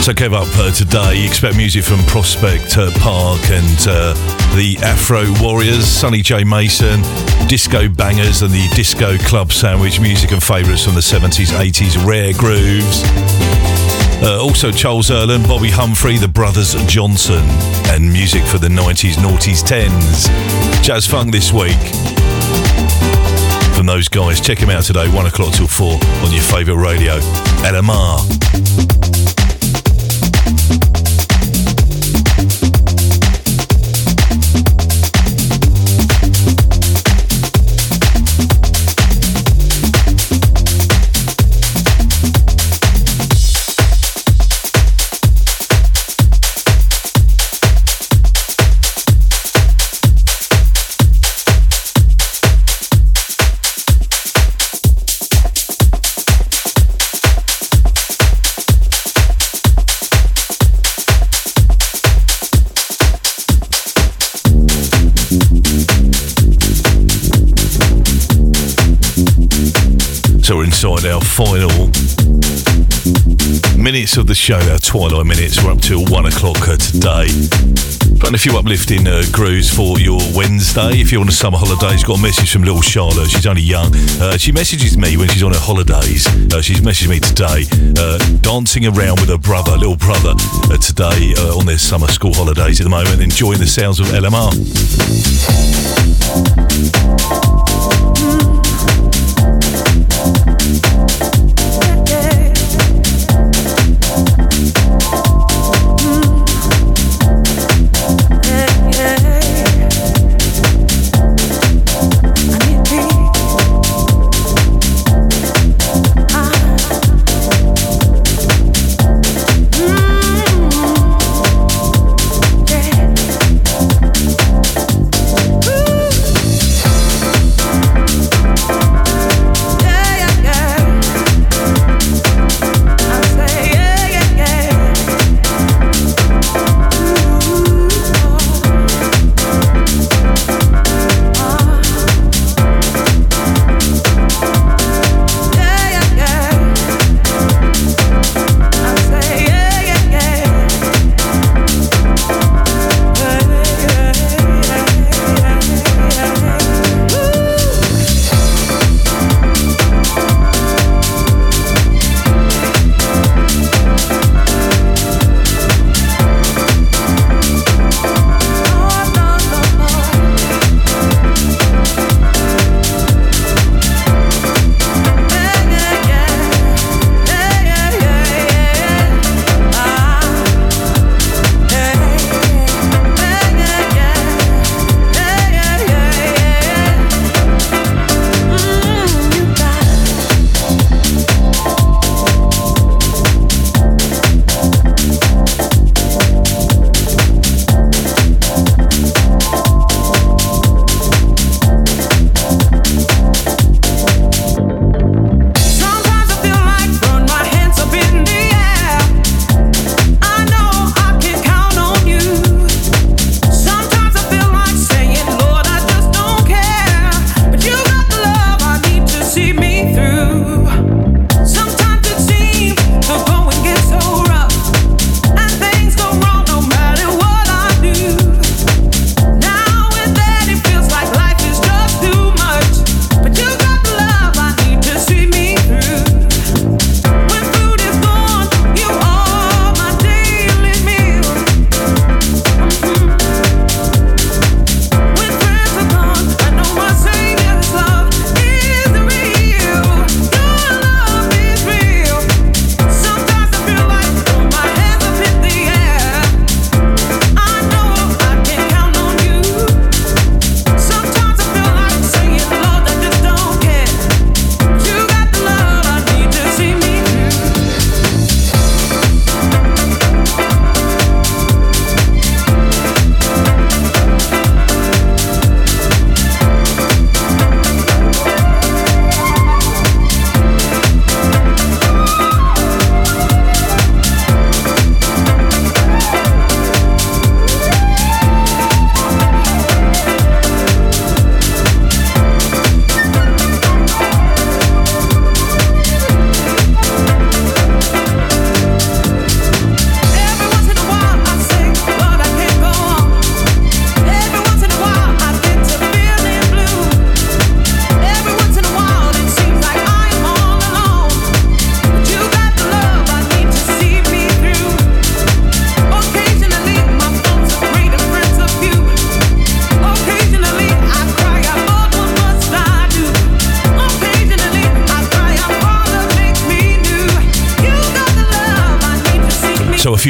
So I gave up today. You expect music from Prospect Park and the Afro Warriors, Sonny J Mason, Disco Bangers and the Disco Club Sandwich, music and favourites from the 70s, 80s, rare grooves. Also Charles Erland, Bobby Humphrey, the Brothers Johnson, and music for the 90s, noughties, 10s. Jazz Funk this week from those guys. Check them out today, 1 o'clock till 4 on your favourite radio, LMR. So we're inside our final minutes of the show, our twilight minutes. We're up till 1 o'clock today. But a few uplifting grooves for your Wednesday. If you're on a summer holidays, got a message from little Charlotte. She's only young. She messages me when she's on her holidays. She's messaged me today, dancing around with her brother, little brother, today on their summer school holidays at the moment, enjoying the sounds of LMR.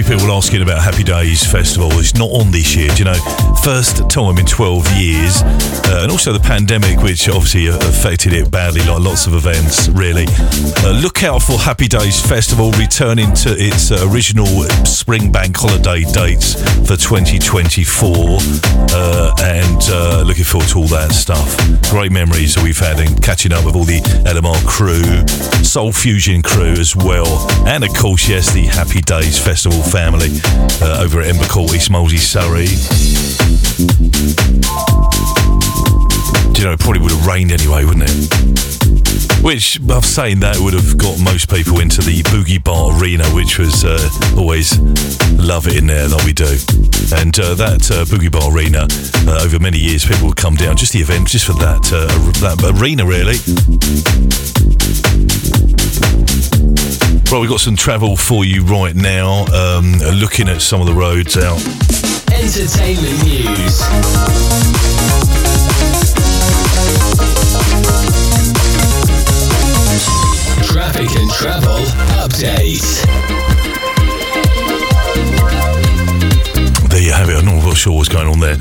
few people asking about Happy Days Festival. It's not on this year, do you know? First time in 12 years. And also the pandemic, which obviously affected it badly, like lots of events, really. Look out for Happy Days Festival returning to its original spring bank holiday dates for 2024. And looking forward to all that stuff. Great memories that we've had and catching up with all the LMR crew, Soul Fusion crew as well. And of course, yes, the Happy Days Festival family over at Embercourt, East Molesey, Surrey. Do you know, it probably would have rained anyway, wouldn't it? Which, I'm saying that, would have got most people into the Boogie Bar Arena, which was always love it in there like we do. And that Boogie Bar Arena, over many years, people would come down, just the event, just for that, that arena, really. Well, we've got some travel for you right now, looking at some of the roads out. Entertainment news. Traffic and travel update. There you have it. I'm not sure what's going on there.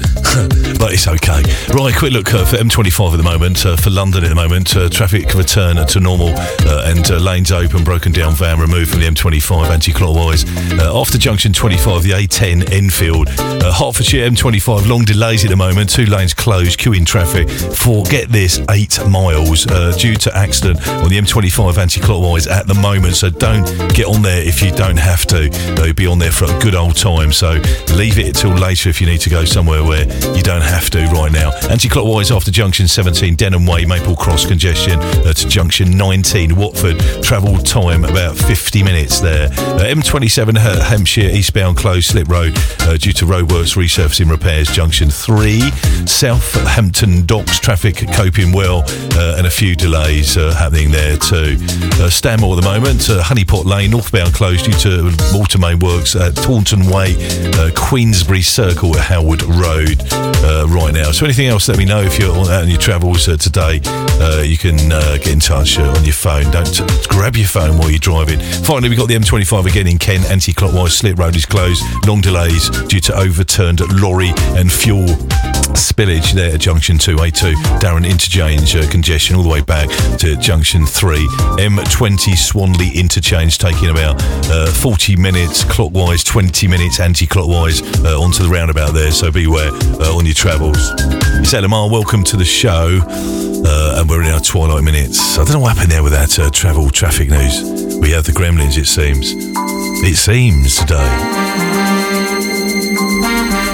But it's okay. Right, quick look for M25 at the moment, for London at the moment. Traffic return to normal and lanes open, broken down van removed from the M25 anti-clockwise. After junction 25, the A10 Enfield. Hertfordshire M25, long delays at the moment. Two lanes closed, queuing traffic for, get this, 8 miles due to accident on the M25 anti-clockwise at the moment. So don't get on there if you don't have to. You'll be on there for a good old time. So leave it till later if you need to go somewhere where you don't have to right now. Anti-clockwise after junction 17, Denham Way, Maple Cross congestion to junction 19, Watford. Travel time about 50 minutes there. M27 Hampshire eastbound closed, Slip Road due to roadworks, resurfacing repairs, junction 3. Southampton Docks traffic coping well and a few delays happening there too. Stanmore at the moment, Honeypot Lane northbound closed due to water main works at Taunton Way, Queensbury Circle at Howard Road. Right now. So anything else, let me know if you're out on your travels today. You can get in touch on your phone. Don't grab your phone while you're driving. Finally, we've got the M25 again in Kent. Anti-clockwise, Slit Road is closed. Long delays due to overturned lorry and fuel spillage there at Junction 2A2. Darren Interchange congestion all the way back to Junction 3. M20 Swanley Interchange taking about 40 minutes clockwise, 20 minutes anti-clockwise onto the roundabout there. So beware on your travels. It's LMR, welcome to the show, and we're in our twilight minutes. I don't know what happened there with that travel traffic news. We have the gremlins, it seems. It seems today.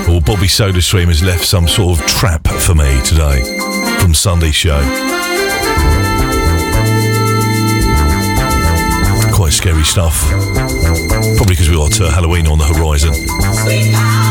Or Bobby Soda Stream has left some sort of trap for me today from Sunday's show. Quite scary stuff. Probably because we got Halloween on the horizon. Sweet power.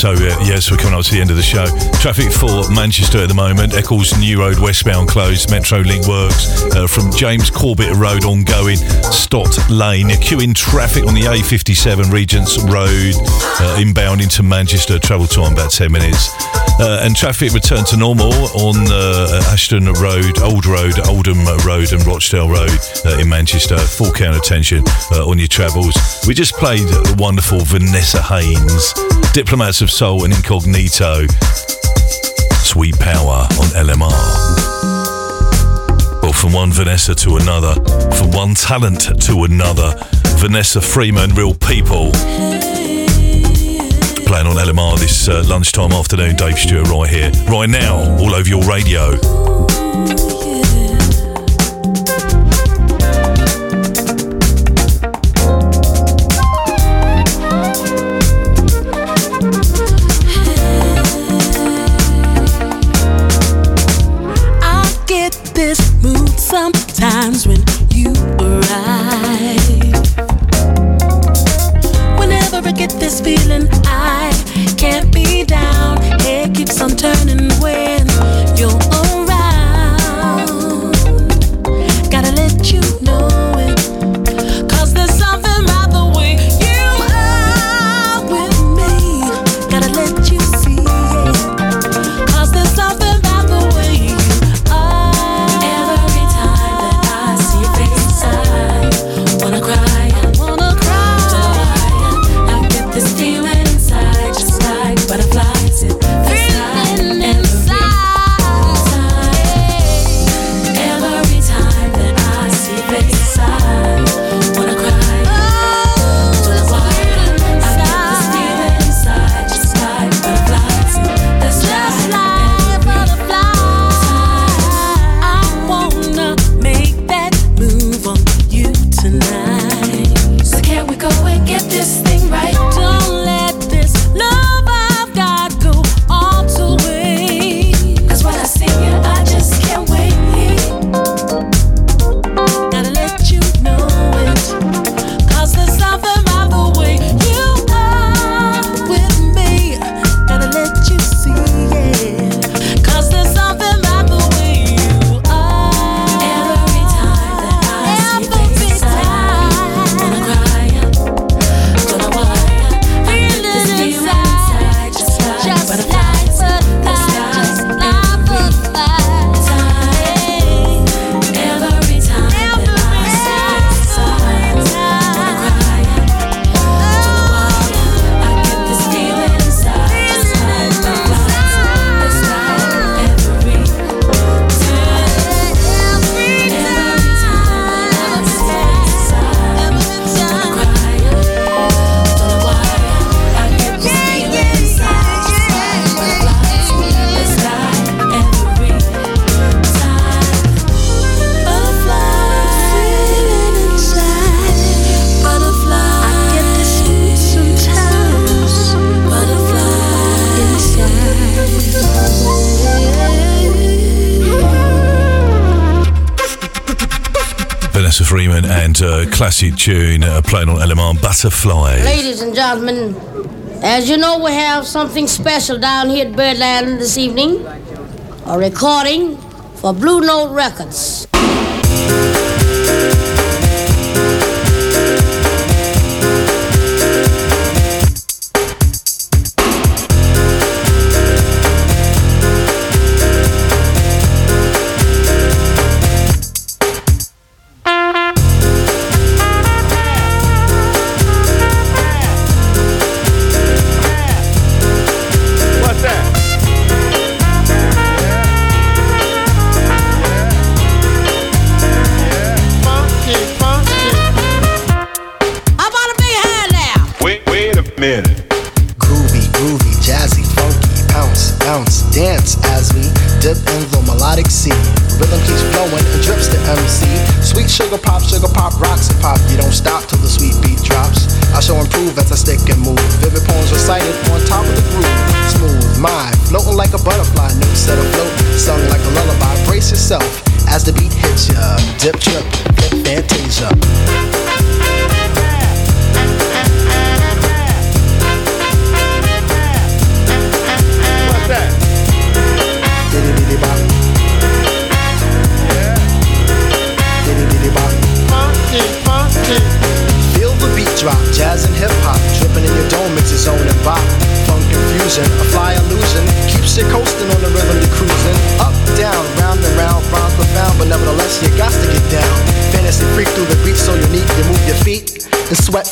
So, so we're coming up to the end of the show. Traffic for Manchester at the moment. Eccles New Road westbound closed. Metrolink works from James Corbett Road ongoing. Stott Lane. Queuing traffic on the A57 Regents Road inbound into Manchester. Travel time about 10 minutes. And traffic returned to normal on Ashton Road, Oldham Road and Rochdale Road in Manchester. Full count attention on your travels. We just played the wonderful Vanessa Haynes, Diplomats of Soul and Incognito, Sweet Power on LMR. Well, from one Vanessa to another, from one talent to another, Vanessa Freeman, Real People. Playing on LMR this lunchtime afternoon, Dave Stewart right here, right now, all over your radio. I get this mood sometimes when you arrive. Whenever I get this feeling, can't be down, head keeps on turning when you're around. Gotta let you know it, 'cause there's something about the way you are with me. Gotta let you see it, 'cause there's something about the way you are. Every time that I see your face, I wanna cry. I get this feeling butterflies in the sky, inside. Every time that I see your face, I wanna cry. I get this feeling inside, just like butterflies in the sky, butterflies. I wanna make that move on you tonight. So can we go and get this thing right? Don't let this love. Freeman and classic tune playing on LMR, Butterfly. Ladies and gentlemen, as you know, we have something special down here at Birdland this evening. A recording for Blue Note Records.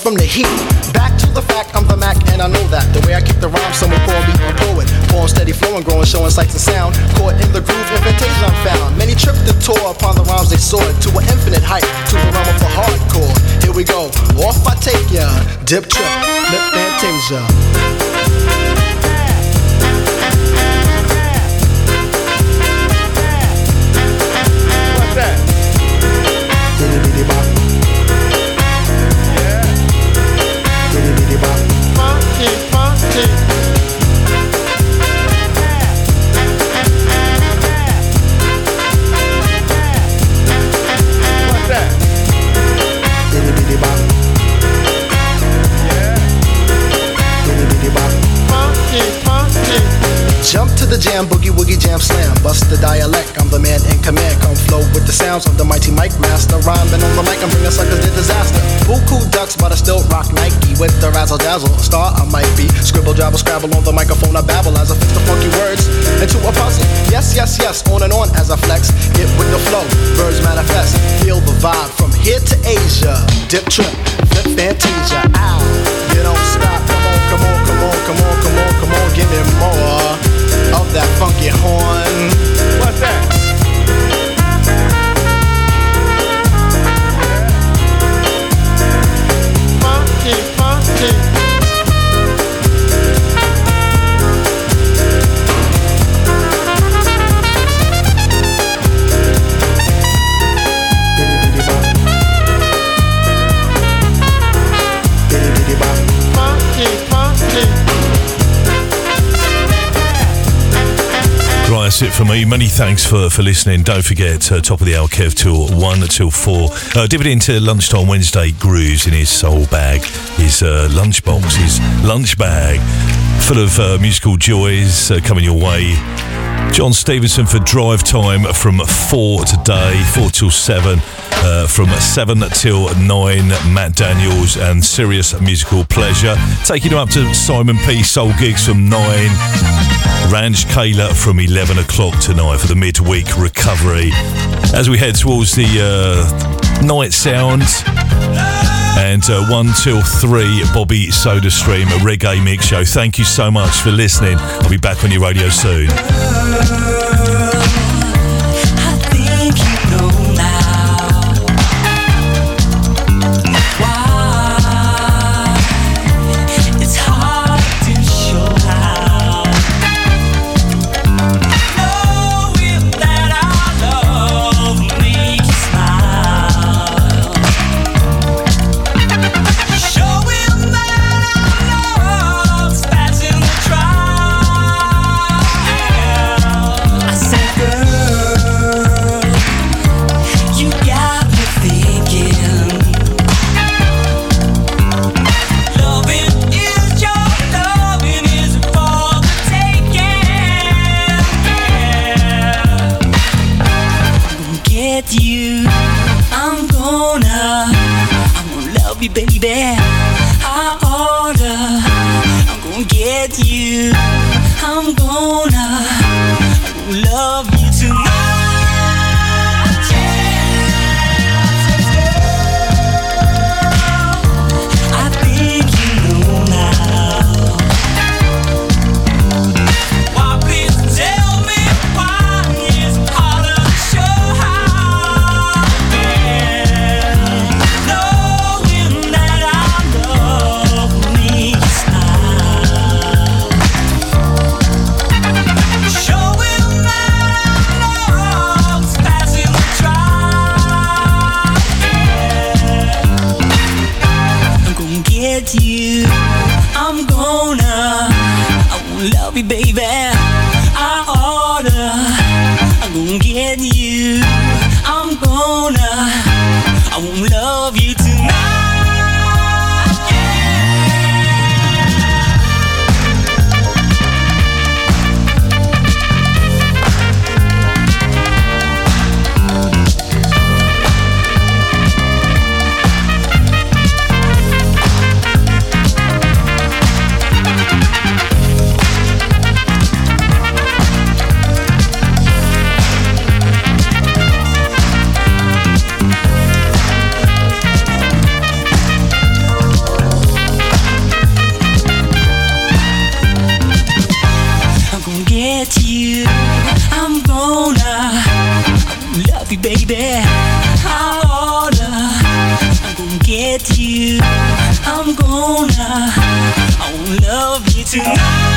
from the heat. Back to the fact, I'm the Mac and I know that. The way I keep the rhyme, someone call me a poet. Form steady flowing, growing, showing sights and sound. Caught in the groove, invitation I'm found. Many tripped the tour upon the rhymes they soared. To an infinite height, to the realm of the hardcore. Here we go, off I take ya. Dip trip, lip fantasia. Jump to the jam, boogie woogie jam slam. Bust the dialect, I'm the man in command. Come flow with the sounds of the mighty mic master. Rhyming on the mic, I'm bringing suckers to disaster. Buku ducks, but I still rock Nike. With the razzle dazzle, a star I might be. Scribble, jabble, scrabble on the microphone, I babble as I fix the funky words into a puzzle. Yes, yes, yes, on and on as I flex. Get with the flow, birds manifest. Feel the vibe from here to Asia. Dip trip, flip fantasia. Ow, you don't stop. Come on, come on, come on, come on, come on, come on. Give me more of that funky horn. What's that? Funky, funky. Funky, funky. Right, that's it for me. Many thanks for listening. Don't forget, top of the hour, Kev, till 1 till 4. Dip it into lunchtime Wednesday grooves in his soul bag, his lunchbox, his lunch bag, full of musical joys coming your way. John Stevenson for drive time from 4 today, 4 till 7. From 7 till 9, Matt Daniels and Serious Musical Pleasure. Taking him up to Simon P. Soul Gigs from 9. Ranj Kayla from 11 o'clock tonight for the midweek recovery. As we head towards the night sound. And 1 till 3, Bobby Soda Stream, a reggae mix show. Thank you so much for listening. I'll be back on your radio soon. me tonight.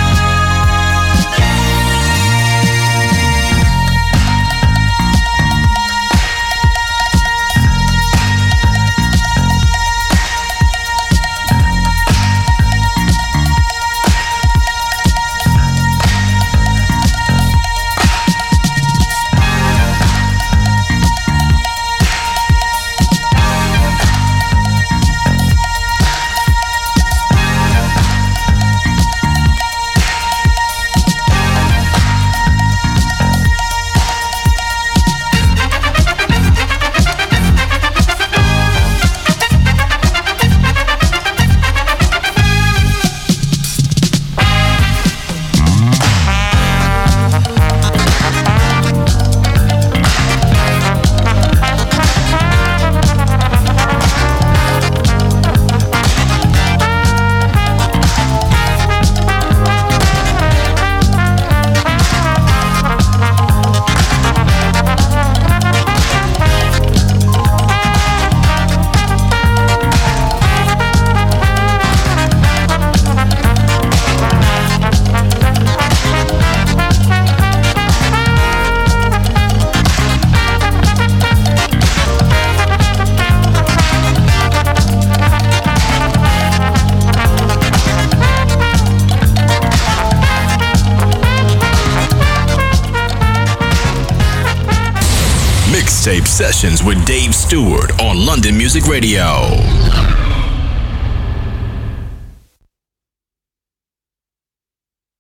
Sessions with Dave Stewart on London Music Radio.